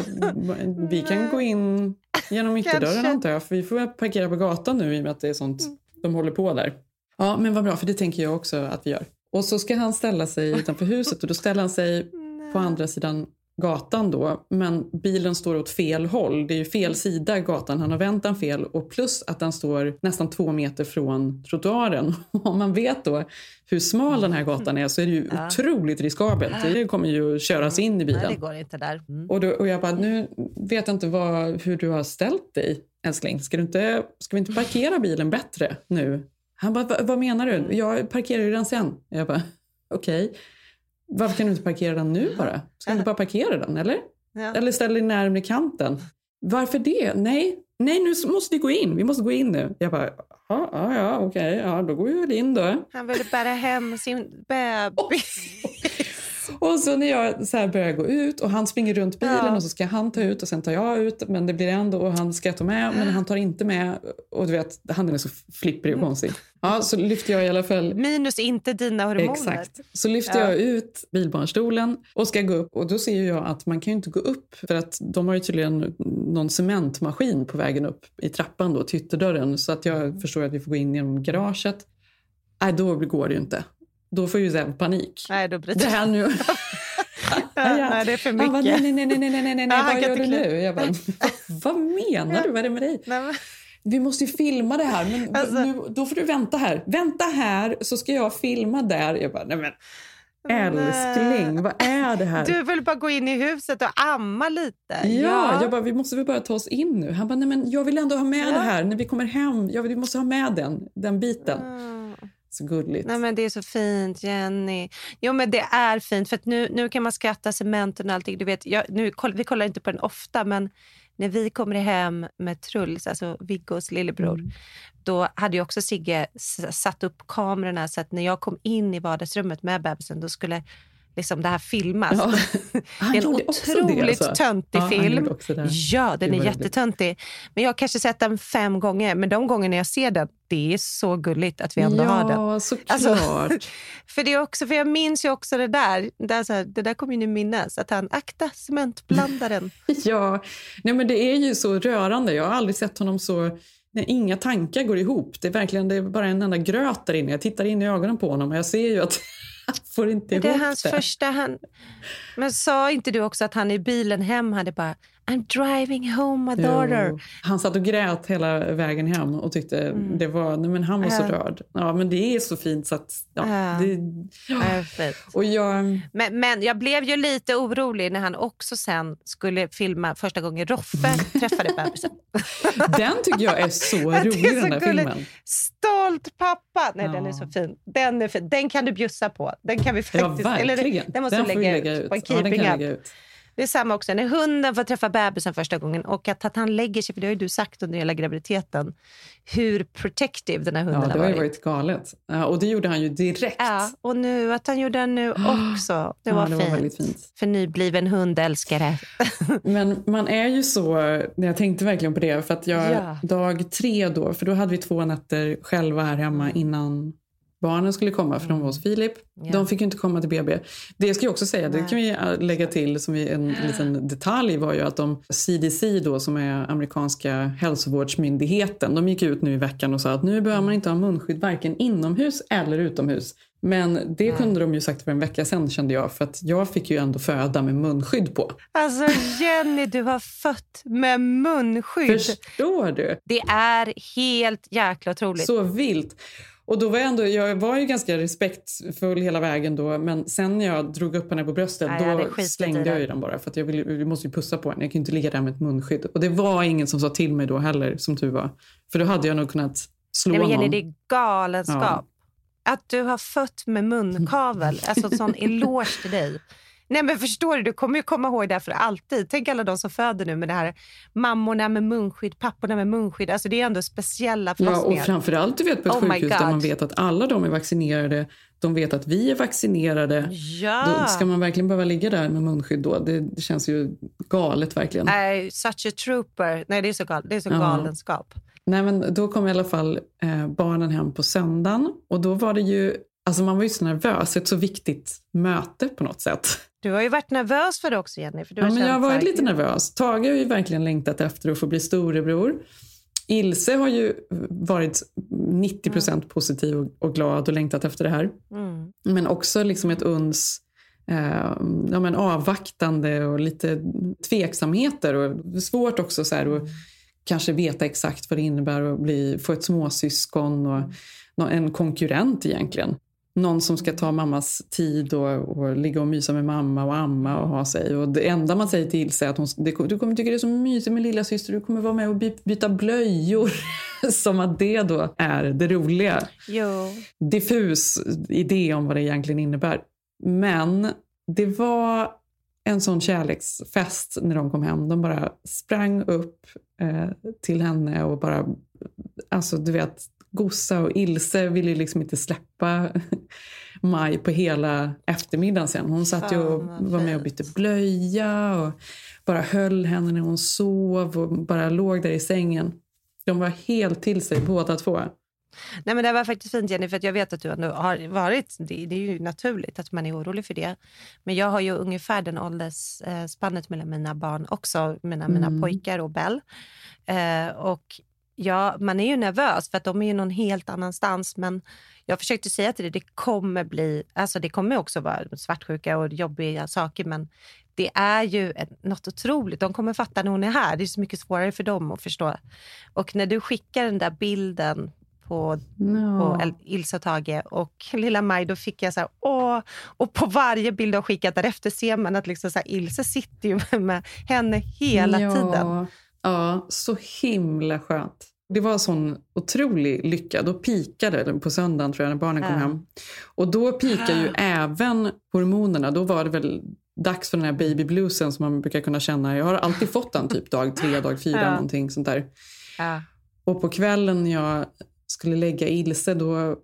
Vi kan gå in genom ytterdörren antar jag, för vi får parkera på gatan nu i och med att det är sånt de håller på där. Ja, men vad bra, för det tänker jag också att vi gör. Och så ska han ställa sig utanför huset och då ställer han sig på andra sidan gatan då. Men bilen står åt fel håll. Det är ju fel sida gatan. Han har vänt den fel och plus att den står nästan 2 meter från trottoaren. Och om man vet då hur smal den här gatan är så är det ju otroligt riskabelt. Det kommer ju köras in i bilen. Nej, det går inte där. Mm. Och jag bara, nu vet jag inte hur du har ställt dig, älskling. Ska vi inte parkera bilen bättre nu? Han bara, vad menar du? Jag parkerar ju den sen. Jag bara, okej. Varför kan du inte parkera den nu bara? Ska du inte bara parkera den, eller? Ja. Eller ställa dig närmare kanten. Varför det? Nej, nu måste vi gå in. Vi måste gå in nu. Jag bara, ja, okej. Ja, då går vi väl in då. Han ville bära hem sin bebis. Och så när jag så här börjar gå ut och han springer runt bilen och så ska han ta ut och sen tar jag ut. Men det blir ändå och han ska ta med men han tar inte med. Och du vet, han är så flipprig och konstig. Ja, så lyfter jag i alla fall. Minus inte dina hormoner. Exakt. Så lyfter jag ut bilbarnstolen och ska gå upp. Och då ser jag att man kan ju inte gå upp. För att de har ju tydligen någon cementmaskin på vägen upp i trappan då, till ytterdörren. Så att jag förstår att vi får gå in genom garaget. Nej, då går det ju inte. Då får ju Zev panik. Nej, då bryter det här nu. Nej, det är för mycket. Bara, nej. Vad gör du nu? Jag bara, vad menar du? Vad är det med dig? Nej, vi måste ju filma det här. Men alltså, då får du vänta här. Vänta här så ska jag filma där. Jag bara, älskling, vad är det här? Du vill bara gå in i huset och amma lite. Ja. Jag bara, vi måste väl bara ta oss in nu. Han bara, jag vill ändå ha med det här. När vi kommer hem, vi måste ha med den biten. Så gulligt. Nej, men det är så fint, Jenny. Jo, men det är fint. För att nu kan man skratta cementen och allting. Du vet, vi kollar inte på den ofta. Men när vi kommer hem med Truls, alltså Viggos lillebror. Mm. Då hade ju också Sigge satt upp kamerorna. Så att när jag kom in i vardagsrummet med bebisen. Då skulle liksom det här filmas. Ja. Det är en otroligt töntig film. Ja, den är jättetöntig. Men jag har kanske sett den 5 gånger. Men de gångerna jag ser den, det är så gulligt att vi ändå har den. Ja, såklart. Alltså, för jag minns ju också det där. Det där kommer ju nu minnas. Att han, akta cementblandaren. Ja, nej men det är ju så rörande. Jag har aldrig sett honom så... Nej, inga tankar går ihop. Det är bara en enda gröt där inne. Jag tittar in i ögonen på honom och jag ser ju att han får inte ihop det. Det är hans första... Men sa inte du också att han i bilen hem hade bara I'm driving home my daughter. Jo. Han satt och grät hela vägen hem och tyckte det var... Nej, men han var så rörd. Ja, men det är så fint så att... Ja. Det, och jag... Men jag blev ju lite orolig när han också sen skulle filma första gången Roffe träffade bebisen. Den tycker jag är så rolig, är så den filmen. Stolt pappa! Nej, den är så fin. Den är fin. Den kan du bjussa på. Den kan vi faktiskt... Ja, verkligen. Eller, den måste den lägga ut. På Keeping Up. Lägga ut. Det är samma också, när hunden får träffa bebisen första gången och att han lägger sig, för det har ju du sagt under hela graviditeten, hur protective den här hunden har varit. Ja, det har ju varit galet. Och det gjorde han ju direkt. Ja, och nu, att han gjorde den nu också. Det var väldigt fint. För nybliven hundälskare. Men man är ju så, jag tänkte verkligen på det, för att dag 3 då, för då hade vi 2 nätter själva här hemma innan barnen skulle komma, för de var hos Filip. Yeah. De fick ju inte komma till BB. Det ska jag också säga, det kan vi lägga till som en liten detalj, var ju att de CDC då, som är amerikanska hälsovårdsmyndigheten, de gick ut nu i veckan och sa att nu behöver man inte ha munskydd varken inomhus eller utomhus. Men det kunde de ju sagt för en vecka sedan, kände jag. För att jag fick ju ändå föda med munskydd på. Alltså Jenny, du har fött med munskydd. Förstår du? Det är helt jäkla otroligt. Så vilt. Och då var jag var ju ganska respektfull hela vägen då. Men sen när jag drog upp henne på bröstet, då slängde jag ju den bara. För att vi måste ju pussa på henne. Jag kan ju inte ligga där med ett munskydd. Och det var ingen som sa till mig då heller, som tur var. För då hade jag nog kunnat slå honom. Nej, men Jenny, det är galenskap. Ja. Att du har fött med munkavel. Alltså en sån eloge till dig. Nej men förstår du kommer ju komma ihåg det för alltid. Tänk alla de som föder nu med det här mammorna med munskydd, papporna med munskydd. Alltså det är ändå speciella förlossningar. Ja, och framförallt du vet på ett sjukhus där man vet att alla de är vaccinerade, de vet att vi är vaccinerade. Ja. Då ska man verkligen behöva ligga där med munskydd då? Det känns ju galet verkligen. Such a trooper. Nej, det är så galet. Det är så galenskap. Nej men då kom i alla fall barnen hem på söndagen och då var det ju alltså man var ju så nervös, ett så viktigt möte på något sätt. Du har ju varit nervös för det också, Jenny. För du har men jag har varit lite nervös. Tage har ju verkligen längtat efter att få bli storebror. Ilse har ju varit 90% positiv och glad och längtat efter det här. Mm. Men också liksom ett uns avvaktande och lite tveksamheter. Och det är svårt också så här att kanske veta exakt vad det innebär att få ett småsyskon och en konkurrent egentligen. Någon som ska ta mammas tid och ligga och mysa med mamma och amma och ha sig. Och det enda man säger till Ilse är att du kommer tycka det är så mysigt med lilla syster. Du kommer vara med och byta blöjor. Som att det då är det roliga. Jo. Diffus idé om vad det egentligen innebär. Men det var en sån kärleksfest när de kom hem. De bara sprang upp till henne och bara... Alltså du vet... Gossa och Ilse ville ju liksom inte släppa Maj på hela eftermiddagen sen. Hon satt ju och var med och bytte blöja och bara höll henne när hon sov och bara låg där i sängen. De var helt till sig båda två. Nej men det var faktiskt fint Jenny för att jag vet att du har varit, det är ju naturligt att man är orolig för det. Men jag har ju ungefär den åldersspannet mellan mina barn också, mina pojkar och Bell. Och ja, man är ju nervös för att de är ju någon helt annanstans. Men jag försökte säga till dig, det kommer bli... Alltså det kommer också vara svartsjuka och jobbiga saker. Men det är ju något otroligt. De kommer fatta när hon är här. Det är så mycket svårare för dem att förstå. Och när du skickar den där bilden på Ilse och Tage och lilla Maj, då fick jag så här, åh! Och på varje bild de skickat därefter ser man att liksom så här, Ilse sitter ju med henne hela tiden. Ja, så himla skönt. Det var sån otrolig lycka. Då pikade den på söndagen tror jag när barnen kom hem. Och då pikade ju även hormonerna. Då var det väl dags för den här babybluesen som man brukar kunna känna. Jag har alltid fått den typ dag 3, dag 4 någonting sånt där. Och på kvällen när jag skulle lägga Ilse då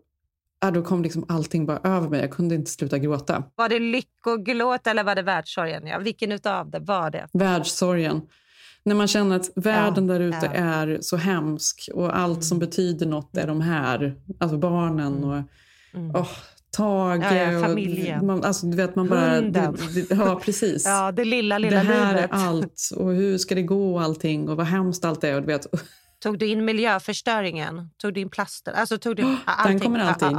kom liksom allting bara över mig. Jag kunde inte sluta gråta. Var det lyckoglåt eller var det världssorgen? Ja, vilken utav det var det? Världssorgen. När man känner att världen där ute är så hemsk. Och allt som betyder något är de här. Alltså barnen och Tage. Ja, familjen. Alltså du vet man bara... Hunden. Ja, precis. Ja, det lilla livet. Det här livet. Är allt. Och hur ska det gå allting. Och vad hemskt allt är. Och du vet... Tog du in miljöförstöringen? Tog du in plasten? Alltså tog du in allting? Den kommer alltid in.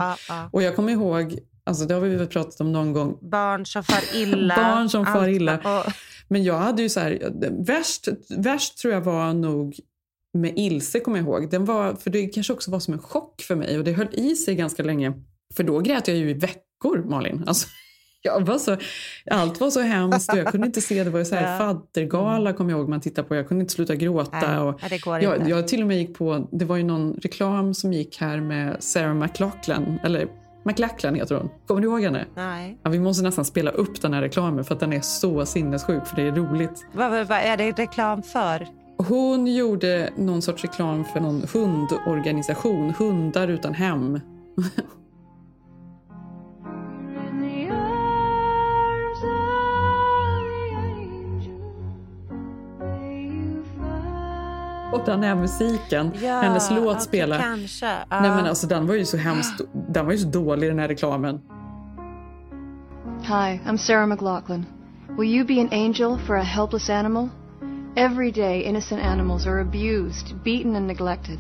Och jag kommer ihåg... Alltså det har vi väl pratat om någon gång. Barn som far illa. Barn som far illa. Och... Men jag hade ju så här, värst tror jag var nog med Ilse kommer jag ihåg. Den var, för det kanske också var som en chock för mig och det höll i sig ganska länge. För då grät jag ju i veckor, Malin. Alltså, allt var så hemskt och jag kunde inte se, det var ju så här faddergala kommer jag ihåg man tittar på. Jag kunde inte sluta gråta. Och det går inte. Jag till och med gick på, det var ju någon reklam som gick här med Sarah McLachlan eller... McLachlan heter hon. Kommer du ihåg henne? Nej. Ja, vi måste nästan spela upp den här reklamen för att den är så sinnessjuk för det är roligt. Vad är det reklam för? Hon gjorde någon sorts reklam för någon hundorganisation. Hundar utan hem. Och den här musiken, hennes låt spela. Kanske. Nej men alltså den var ju så hemskt, den var ju så dålig den här reklamen. Hi, I'm Sarah McLachlan. Will you be an angel for a helpless animal? Every day innocent animals are abused, beaten and neglected.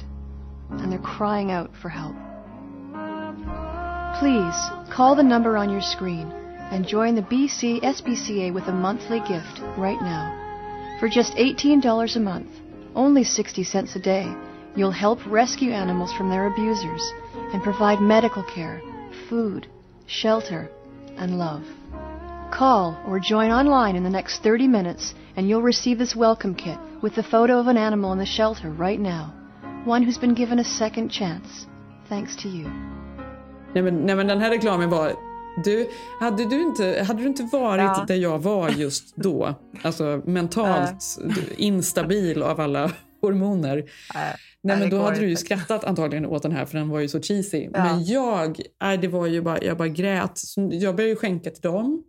And they're crying out for help. Please, call the number on your screen and join the BC SBCA with a monthly gift right now. For just $18 a month. Only 60 cents a day, you'll help rescue animals from their abusers and provide medical care, food, shelter, and love. Call or join online in the next 30 minutes and you'll receive this welcome kit with the photo of an animal in the shelter right now. One who's been given a second chance, thanks to you. Nej men den här reklamen var Du, hade du inte varit där jag var just då, alltså mentalt instabil av alla hormoner, nej men då hade du ju skrattat antagligen åt den här, för den var ju så cheesy. Men jag bara grät. Så jag började ju skänka till dem.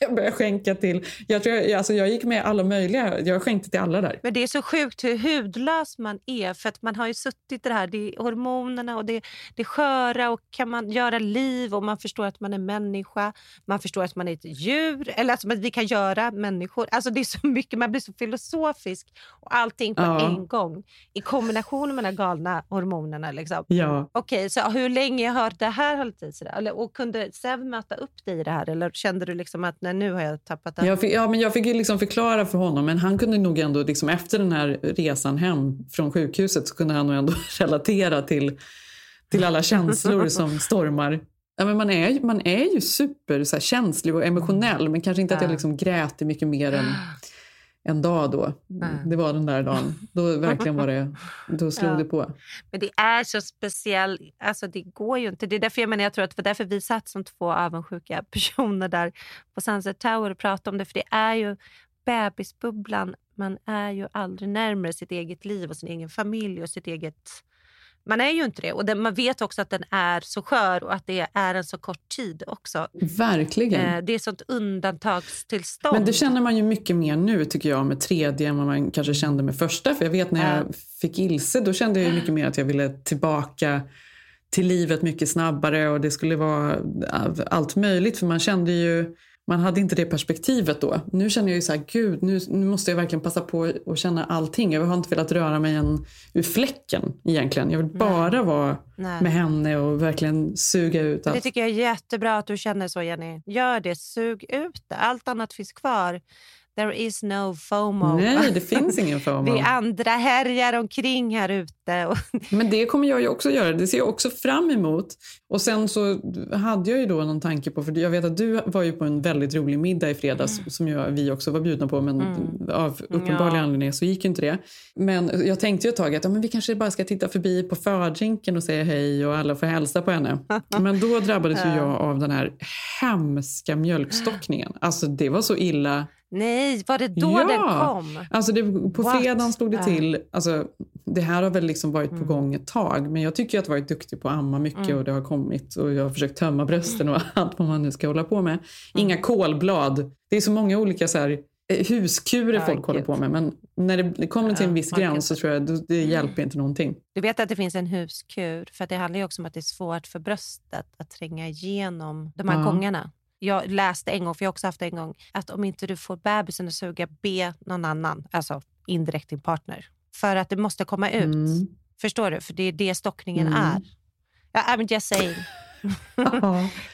Jag började skänka till... Jag tror jag gick med alla möjliga. Jag skänkte till alla där. Men det är så sjukt hur hudlös man är. För att man har ju suttit det här. Det är hormonerna och det är sköra. Och kan man göra liv. Och man förstår att man är människa. Man förstår att man är ett djur. Eller alltså att vi kan göra människor. Alltså det är så mycket. Man blir så filosofisk. Och allting på en gång. I kombination med de galna hormonerna liksom. Ja. Okej, så hur länge har det här hållit i sig? Och kunde Sev möta upp dig i det här? Eller kände du liksom att... Nej, nu har jag tappat det. Jag fick ju liksom förklara för honom, men han kunde nog ändå liksom, efter den här resan hem från sjukhuset, så kunde han nog ändå relatera till alla känslor som stormar. Ja, men man är ju super så här, känslig och emotionell, men kanske inte att jag liksom grät mycket mer än en dag då. Mm. Det var den där dagen. Då verkligen var det... Då slog det på. Men det är så speciellt. Alltså det går ju inte. Det är därför jag tror att det var därför vi satt som två avundsjuka personer där på Sunset Tower och pratade om det. För det är ju bebisbubblan. Man är ju aldrig närmare sitt eget liv och sin egen familj och sitt eget... Man är ju inte det. Och man vet också att den är så skör och att det är en så kort tid också. Verkligen. Det är sånt undantagstillstånd. Men det känner man ju mycket mer nu tycker jag med tredje än vad man kanske kände med första. För jag vet när jag fick Ilse, då kände jag mycket mer att jag ville tillbaka till livet mycket snabbare. Och det skulle vara allt möjligt, för man kände ju... Man hade inte det perspektivet då. Nu känner jag ju så här, gud, nu måste jag verkligen passa på att känna allting. Jag har inte velat röra mig ur fläcken egentligen. Jag vill bara vara med henne och verkligen suga ut allt. Det tycker jag är jättebra att du känner så, Jenny. Gör det, sug ut det. Allt annat finns kvar. There is no FOMO. Nej, det finns ingen FOMO. Vi andra härjar omkring här ute. Men det kommer jag ju också göra. Det ser jag också fram emot. Och sen så hade jag ju då någon tanke på... För jag vet att du var ju på en väldigt rolig middag i fredags. Som vi också var bjudna på. Men av uppenbarliga anledningar så gick ju inte det. Men jag tänkte ju ett tag att men vi kanske bara ska titta förbi på fördrinken och säga hej. Och alla får hälsa på henne. Men då drabbades ju jag av den här hemska mjölkstockningen. Alltså det var så illa... Nej, var det då den kom? Alltså på fredagen slog det till. Alltså, det här har väl liksom varit på gång ett tag. Men jag tycker att jag har varit duktig på att amma mycket. Och det har kommit. Och jag har försökt tömma brösten och allt vad man nu ska hålla på med. Inga kolblad. Det är så många olika så här, huskurer folk håller på med. Men när det kommer till en viss gräns så tror jag att det hjälper inte någonting. Du vet att det finns en huskur. För att det handlar ju också om att det är svårt för bröstet att tränga igenom de här gångarna. Jag läste en gång, för jag har också haft en gång, att om inte du får bebisen att suga, be någon annan, alltså indirekt din partner. För att det måste komma ut. Förstår du? För det är det stockningen är. I'm just saying.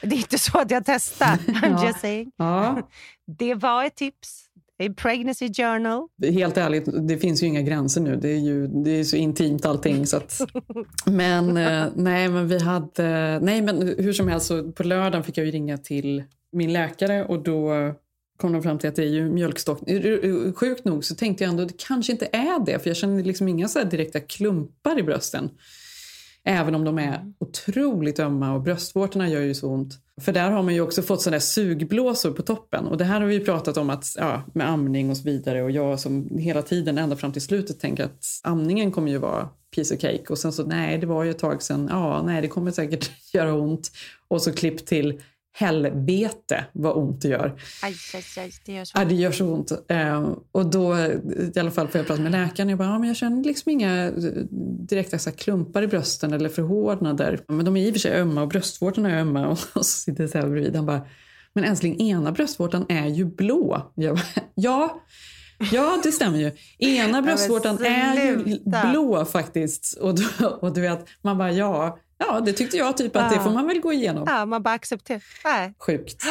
Det är inte så att jag testar. I'm just saying. Det var ett tips. A pregnancy journal. Helt ärligt, det finns ju inga gränser nu. Det är så intimt allting. Så att, men nej, men vi hade... Nej, men hur som helst, så på lördagen fick jag ju ringa till min läkare. Och då kom de fram till att det är ju mjölkstockning. Sjukt nog så tänkte jag ändå att det kanske inte är det. För jag känner liksom inga så här direkta klumpar i brösten. Även om de är otroligt ömma och bröstvårtorna gör ju så ont. För där har man ju också fått sådana där sugblåsor på toppen. Och det här har vi ju pratat om att, med amning och så vidare. Och jag som hela tiden ända fram till slutet tänker att amningen kommer ju vara piece of cake. Och sen så nej, det var ju ett tag sedan. Nej, det kommer säkert göra ont. Och så klipp till helvete vad ont det gör. Aj, det gör så ont. Ja, det gör så ont. Och då i alla fall får jag prata med läkaren. Jag bara, men jag känner liksom inga direkta så här, klumpar i brösten eller förhårdnader. Men de är i och för sig ömma och bröstvårtorna är ömma. Och så sitter jag så här bredvid. Han bara, men älskling, ena bröstvårtan är ju blå. Jag bara, ja, det stämmer ju. Ena bröstvårtan är ju blå faktiskt. Och du vet, man bara, Ja, det tyckte jag typ att det får man väl gå igenom. Ja, man bara accepterar. Nej. Sjukt.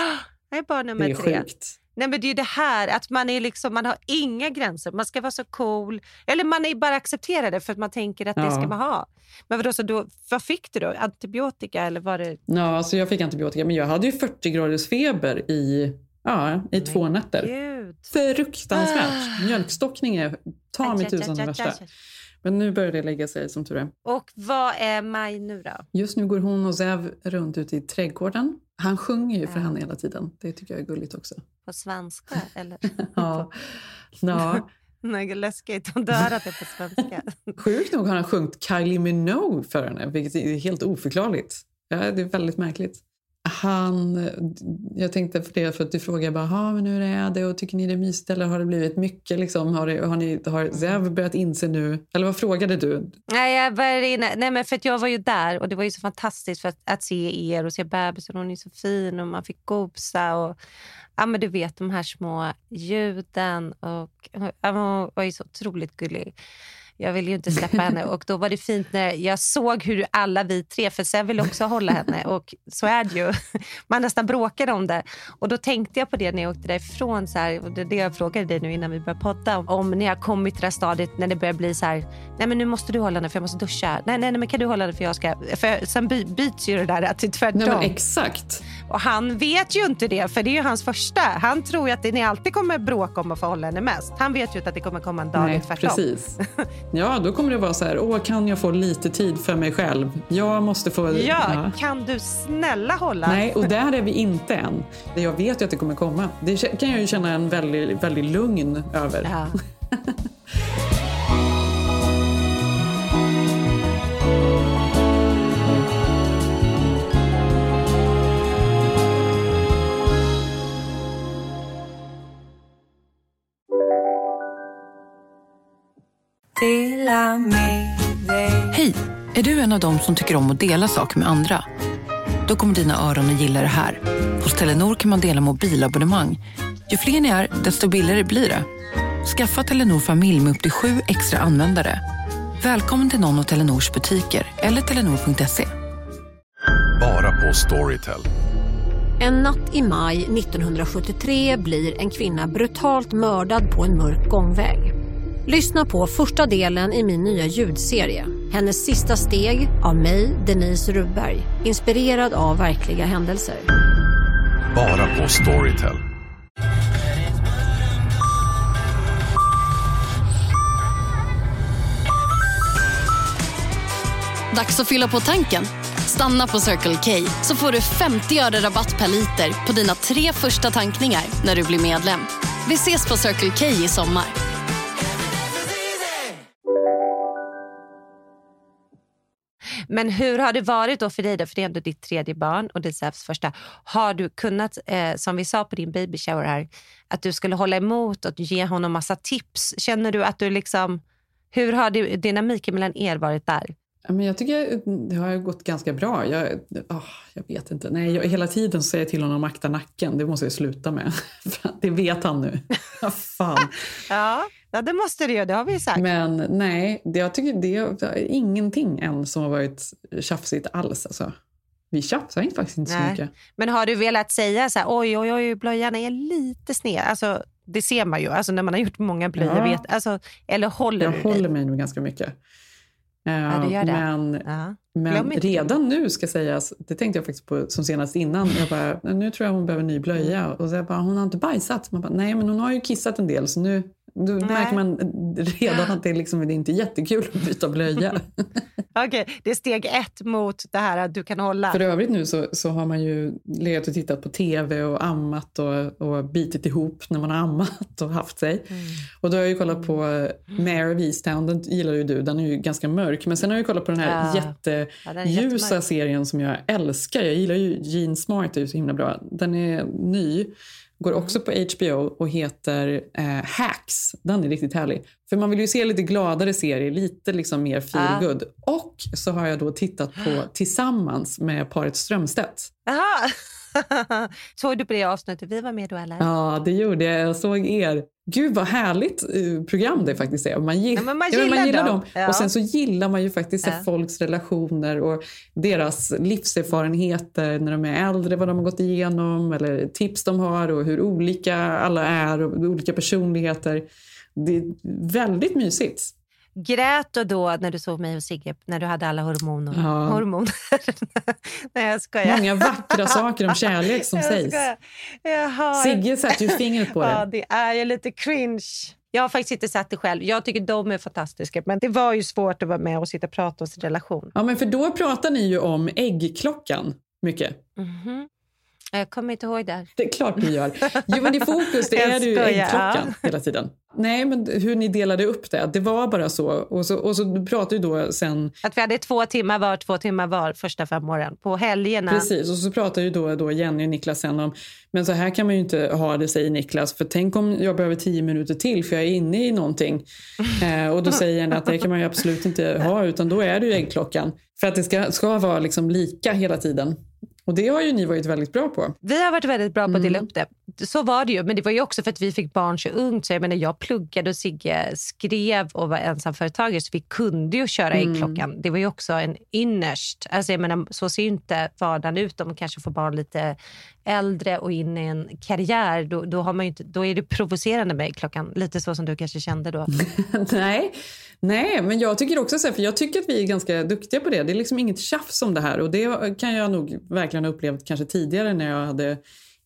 Det är bara nummer 3. Sjukt. Nej, men det är ju det här att man är liksom, man har inga gränser. Man ska vara så cool. Eller man är bara accepterade för att man tänker att det ska man ha. Men vadå, så då, vad fick du då? Antibiotika eller var det? Ja, så jag fick antibiotika. Men jag hade ju 40 graders feber i 2 nätter. Gud. Fruktansvärt. Mjölkstockning är ta mig tusan det värsta. Men nu börjar det lägga sig, som tur är. Och vad är Maj nu då? Just nu går hon och Zev runt ute i trädgården. Han sjunger ju för henne hela tiden. Det tycker jag är gulligt också. På svenska, eller? Ja. Ja. Något läskigt. Hon dör att det är på svenska. Sjukt nog har han sjungit Kylie Minogue för henne, vilket är helt oförklarligt. Ja, det är väldigt märkligt. Jag tänkte för det, för att du frågar bara, men hur är det och tycker ni det är mysigt eller har det blivit mycket liksom, har Zev börjat inse nu, eller vad frågade du? Nej, jag började men för att jag var ju där och det var ju så fantastiskt för att se er och se bebisen, hon är så fin och man fick gopsa och ja, men du vet de här små ljuden och hon var ju så otroligt gullig. Jag ville ju inte släppa henne och då var det fint när jag såg hur alla vi tre, för sen ville också hålla henne och så är det ju, man nästan bråkade om det och då tänkte jag på det när jag åkte därifrån så här, och det är det jag frågade dig nu innan vi började podda om när jag kom i det där stadiet när det börjar bli så här, nej men nu måste du hålla henne för jag måste duscha, nej men kan du hålla henne för jag ska, för sen byts ju det där att tvärtom. Nej men exakt. Och han vet ju inte det, för det är ju hans första, han tror ju att ni alltid kommer bråka om att få hålla henne mest, han vet ju inte att det kommer komma en dag. Nej, tvärtom. Precis. Ja, då kommer det vara så här, kan jag få lite tid för mig själv? Jag måste få... Ja, kan du snälla hålla? Nej, och där är vi inte än. Jag vet ju att det kommer komma. Det kan jag ju känna en väldigt, väldigt lugn över. Ja. Hej, är du en av dem som tycker om att dela saker med andra? Då kommer dina öron att gilla det här. Hos Telenor kan man dela mobilabonnemang. Ju fler ni är, desto billigare blir det. Skaffa Telenor familj med upp till 7 extra användare. Välkommen till någon av Telenors butiker eller telenor.se. Bara på Storytel. En natt i maj 1973 blir en kvinna brutalt mördad på en mörk gångväg. Lyssna på första delen i min nya ljudserie. Hennes sista steg av mig, Denise Rubberg. Inspirerad av verkliga händelser. Bara på Storytel. Dags att fylla på tanken. Stanna på Circle K så får du 50 öre rabatt per liter på dina 3 första tankningar när du blir medlem. Vi ses på Circle K i sommar. Men hur har det varit då för dig då? För det är ändå ditt 3:e barn och det är Zevs första. Har du kunnat, som vi sa på din baby shower här, att du skulle hålla emot och ge honom massa tips? Känner du att du liksom, hur har dynamiken mellan er varit där? Men jag tycker det har gått ganska bra. Jag vet inte. Nej, hela tiden säger jag till honom att akta nacken. Det måste jag sluta med. Det vet han nu. Fan. Ja, det måste du göra. Det har vi sagt. Men nej, jag tycker det är ingenting än som har varit tjafsigt alls. Alltså. Vi tjafsar faktiskt inte så mycket. Men har du velat säga så här, oj, blöjan är lite sned. Alltså, det ser man ju. Alltså, när man har gjort många blöjor. Ja. Alltså, eller håller jag du håller mig nu ganska mycket. Men redan nu ska sägas, det tänkte jag faktiskt på som senast innan, jag bara, nu tror jag hon behöver ny blöja och så bara, hon har inte bajsat. Man bara, nej men hon har ju kissat en del så nu då märker man redan att det, liksom, det är inte jättekul att byta blöja. Okej, det är steg 1 mot det här att du kan hålla. För övrigt nu så har man ju legat och tittat på tv och ammat och bitit ihop när man har ammat och haft sig. Mm. Och då har jag ju kollat på Mare of Easttown, den gillar ju du, den är ju ganska mörk. Men sen har jag ju kollat på den här jätteljusa serien som jag älskar. Jag gillar ju Jean Smart, det är ju så himla bra. Den är ny. Går också på HBO och heter Hacks. Den är riktigt härlig. För man vill ju se lite gladare serier. Lite liksom mer feelgood. Och så har jag då tittat på Tillsammans med paret Strömstedt. Jaha! Såg du på det avsnittet? Vi var med då eller? Ja, det gjorde jag. Jag såg er. Gud vad härligt program det faktiskt är. Man gillar dem. Ja. Och sen så gillar man ju faktiskt folks relationer och deras livserfarenheter när de är äldre, vad de har gått igenom eller tips de har och hur olika alla är och olika personligheter. Det är väldigt mysigt. Grät och då när du såg mig och Sigge när du hade alla hormoner? Ja. Hormoner? Nej, jag skojar. Många vackra saker om kärlek som sägs. Sigge satt ju fingret på det. Ja, det är ju lite cringe. Jag har faktiskt inte sett det själv. Jag tycker de är fantastiska. Men det var ju svårt att vara med och sitta och prata om sin relation. Ja, men för då pratar ni ju om äggklockan mycket. Mm-hmm. Jag kommer inte ihåg det. Det är klart ni gör. Jo, men i fokus det är ju äggklockan hela tiden. Nej, men hur ni delade upp det. Det var bara så. Och så pratade ju då sen... Att vi hade 2 timmar var, 2 timmar var första 5 åren. På helgerna. Precis, och så pratade ju då Jenny och Niklas sen om... Men så här kan man ju inte ha det, säger Niklas. För tänk om jag behöver 10 minuter till för jag är inne i någonting. Och då säger han att det kan man ju absolut inte ha. Utan då är det ju äggklockan. För att det ska vara liksom lika hela tiden. Och det har ju ni varit väldigt bra på. Vi har varit väldigt bra på att dela upp det. Så var det ju, men det var ju också för att vi fick barn så ungt. Så jag menar, jag pluggade och Sigge skrev och var ensamföretagare. Så vi kunde ju köra äggklockan. Det var ju också en innerst. Alltså jag menar, så ser ju inte vardagen ut. Om man kanske får barn lite äldre och in i en karriär. Då har man ju inte, då är det provocerande med äggklockan. Lite så som du kanske kände då. Nej, men jag tycker också så här, för jag tycker att vi är ganska duktiga på det. Det är liksom inget tjafs om det här. Och det kan jag nog verkligen ha upplevt kanske tidigare när jag hade...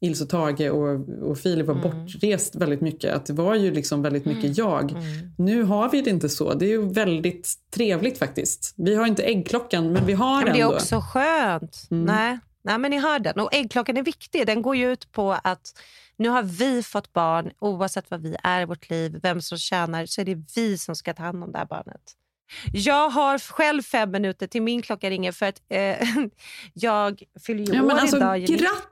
Ilse och Tage och Filip var bortrest väldigt mycket. Att det var ju liksom väldigt mycket jag. Nu har vi det inte så. Det är ju väldigt trevligt faktiskt. Vi har inte äggklockan, men vi har den. Det är ändå också skönt. Nej, men ni har den. Och äggklockan är viktig. Den går ju ut på att nu har vi fått barn. Oavsett vad vi är i vårt liv, vem som tjänar, så är det vi som ska ta hand om det här barnet. Jag har själv 5 minuter till min klocka ringer för att jag fyller ju år idag.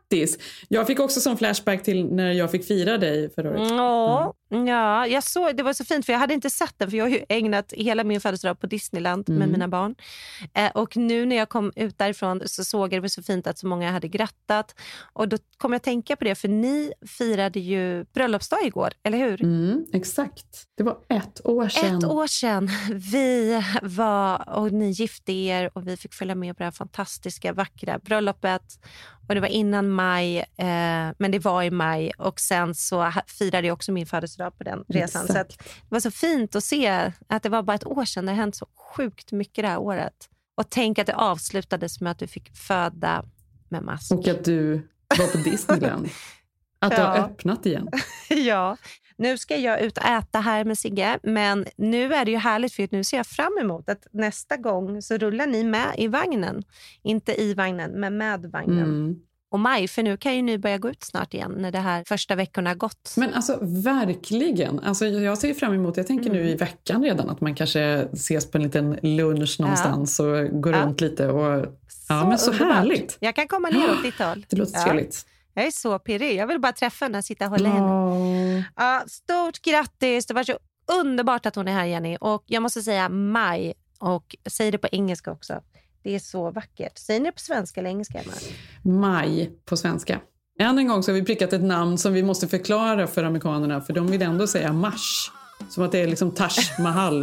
Grattis! Jag fick också som flashback till när jag fick fira dig förra året. Ja, jag såg, det var så fint för jag hade inte sett den för jag har ju ägnat hela min födelsedag på Disneyland med mina barn. Och nu när jag kom ut därifrån så såg jag det så fint att så många hade grattat. Och då kom jag tänka på det för ni firade ju bröllopsdag igår, eller hur? Mm, exakt. Det var 1 år sedan. 1 år sedan. Vi var och ni gifte er och vi fick följa med på det här fantastiska, vackra bröllopet. Och det var innan maj, men det var i maj. Och sen så firade jag också min födelsedag på den resan. Exakt. Så att det var så fint att se att det var bara 1 år sedan. Det har hänt så sjukt mycket det här året. Och tänk att det avslutades med att du fick föda med mask. Och att du var på Disneyland. Att du har öppnat igen. Ja. Nu ska jag ut och äta här med Sigge. Men nu är det ju härligt för nu ser jag fram emot att nästa gång så rullar ni med i vagnen. Inte i vagnen, men med vagnen. Och maj, för nu kan ju ni börja gå ut snart igen när det här första veckorna har gått. Men alltså verkligen. Alltså, jag ser fram emot, jag tänker nu i veckan redan att man kanske ses på en liten lunch någonstans och går runt lite. Och, men så underbart. Härligt. Jag kan komma ner åt ditt håll. Det låter trevligt. Jag är så pirrig. Jag vill bara träffa henne och sitta och hålla henne. Ja, stort grattis. Det var så underbart att hon är här, Jenny. Och jag måste säga maj. Och säg det på engelska också. Det är så vackert. Säg det på svenska eller engelska, Emma? Maj på svenska. Än en gång så har vi prickat ett namn som vi måste förklara för amerikanerna. För de vill ändå säga mars. Som att det är liksom Taj Mahal.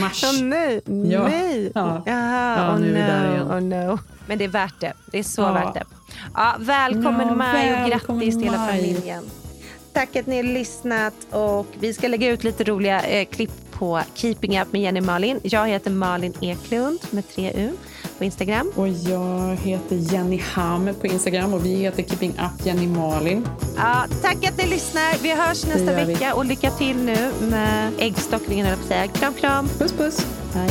Mars. Nej. Ja, nu är vi där igen. Men det är värt det. Det är så värt det. Ja, välkommen Maj och grattis till hela familjen. Tack att ni har lyssnat och vi ska lägga ut lite roliga klipp på Keeping Up med Jenny Malin. Jag heter Malin Eklund med 3U på Instagram. Och jag heter Jenny Ham på Instagram och vi heter Keeping Up Jenny Malin. Ja, tack att ni lyssnar. Vi hörs nästa vecka och lycka till nu med äggstockningen eller på sig. Kram, kram. Puss, puss. Hej.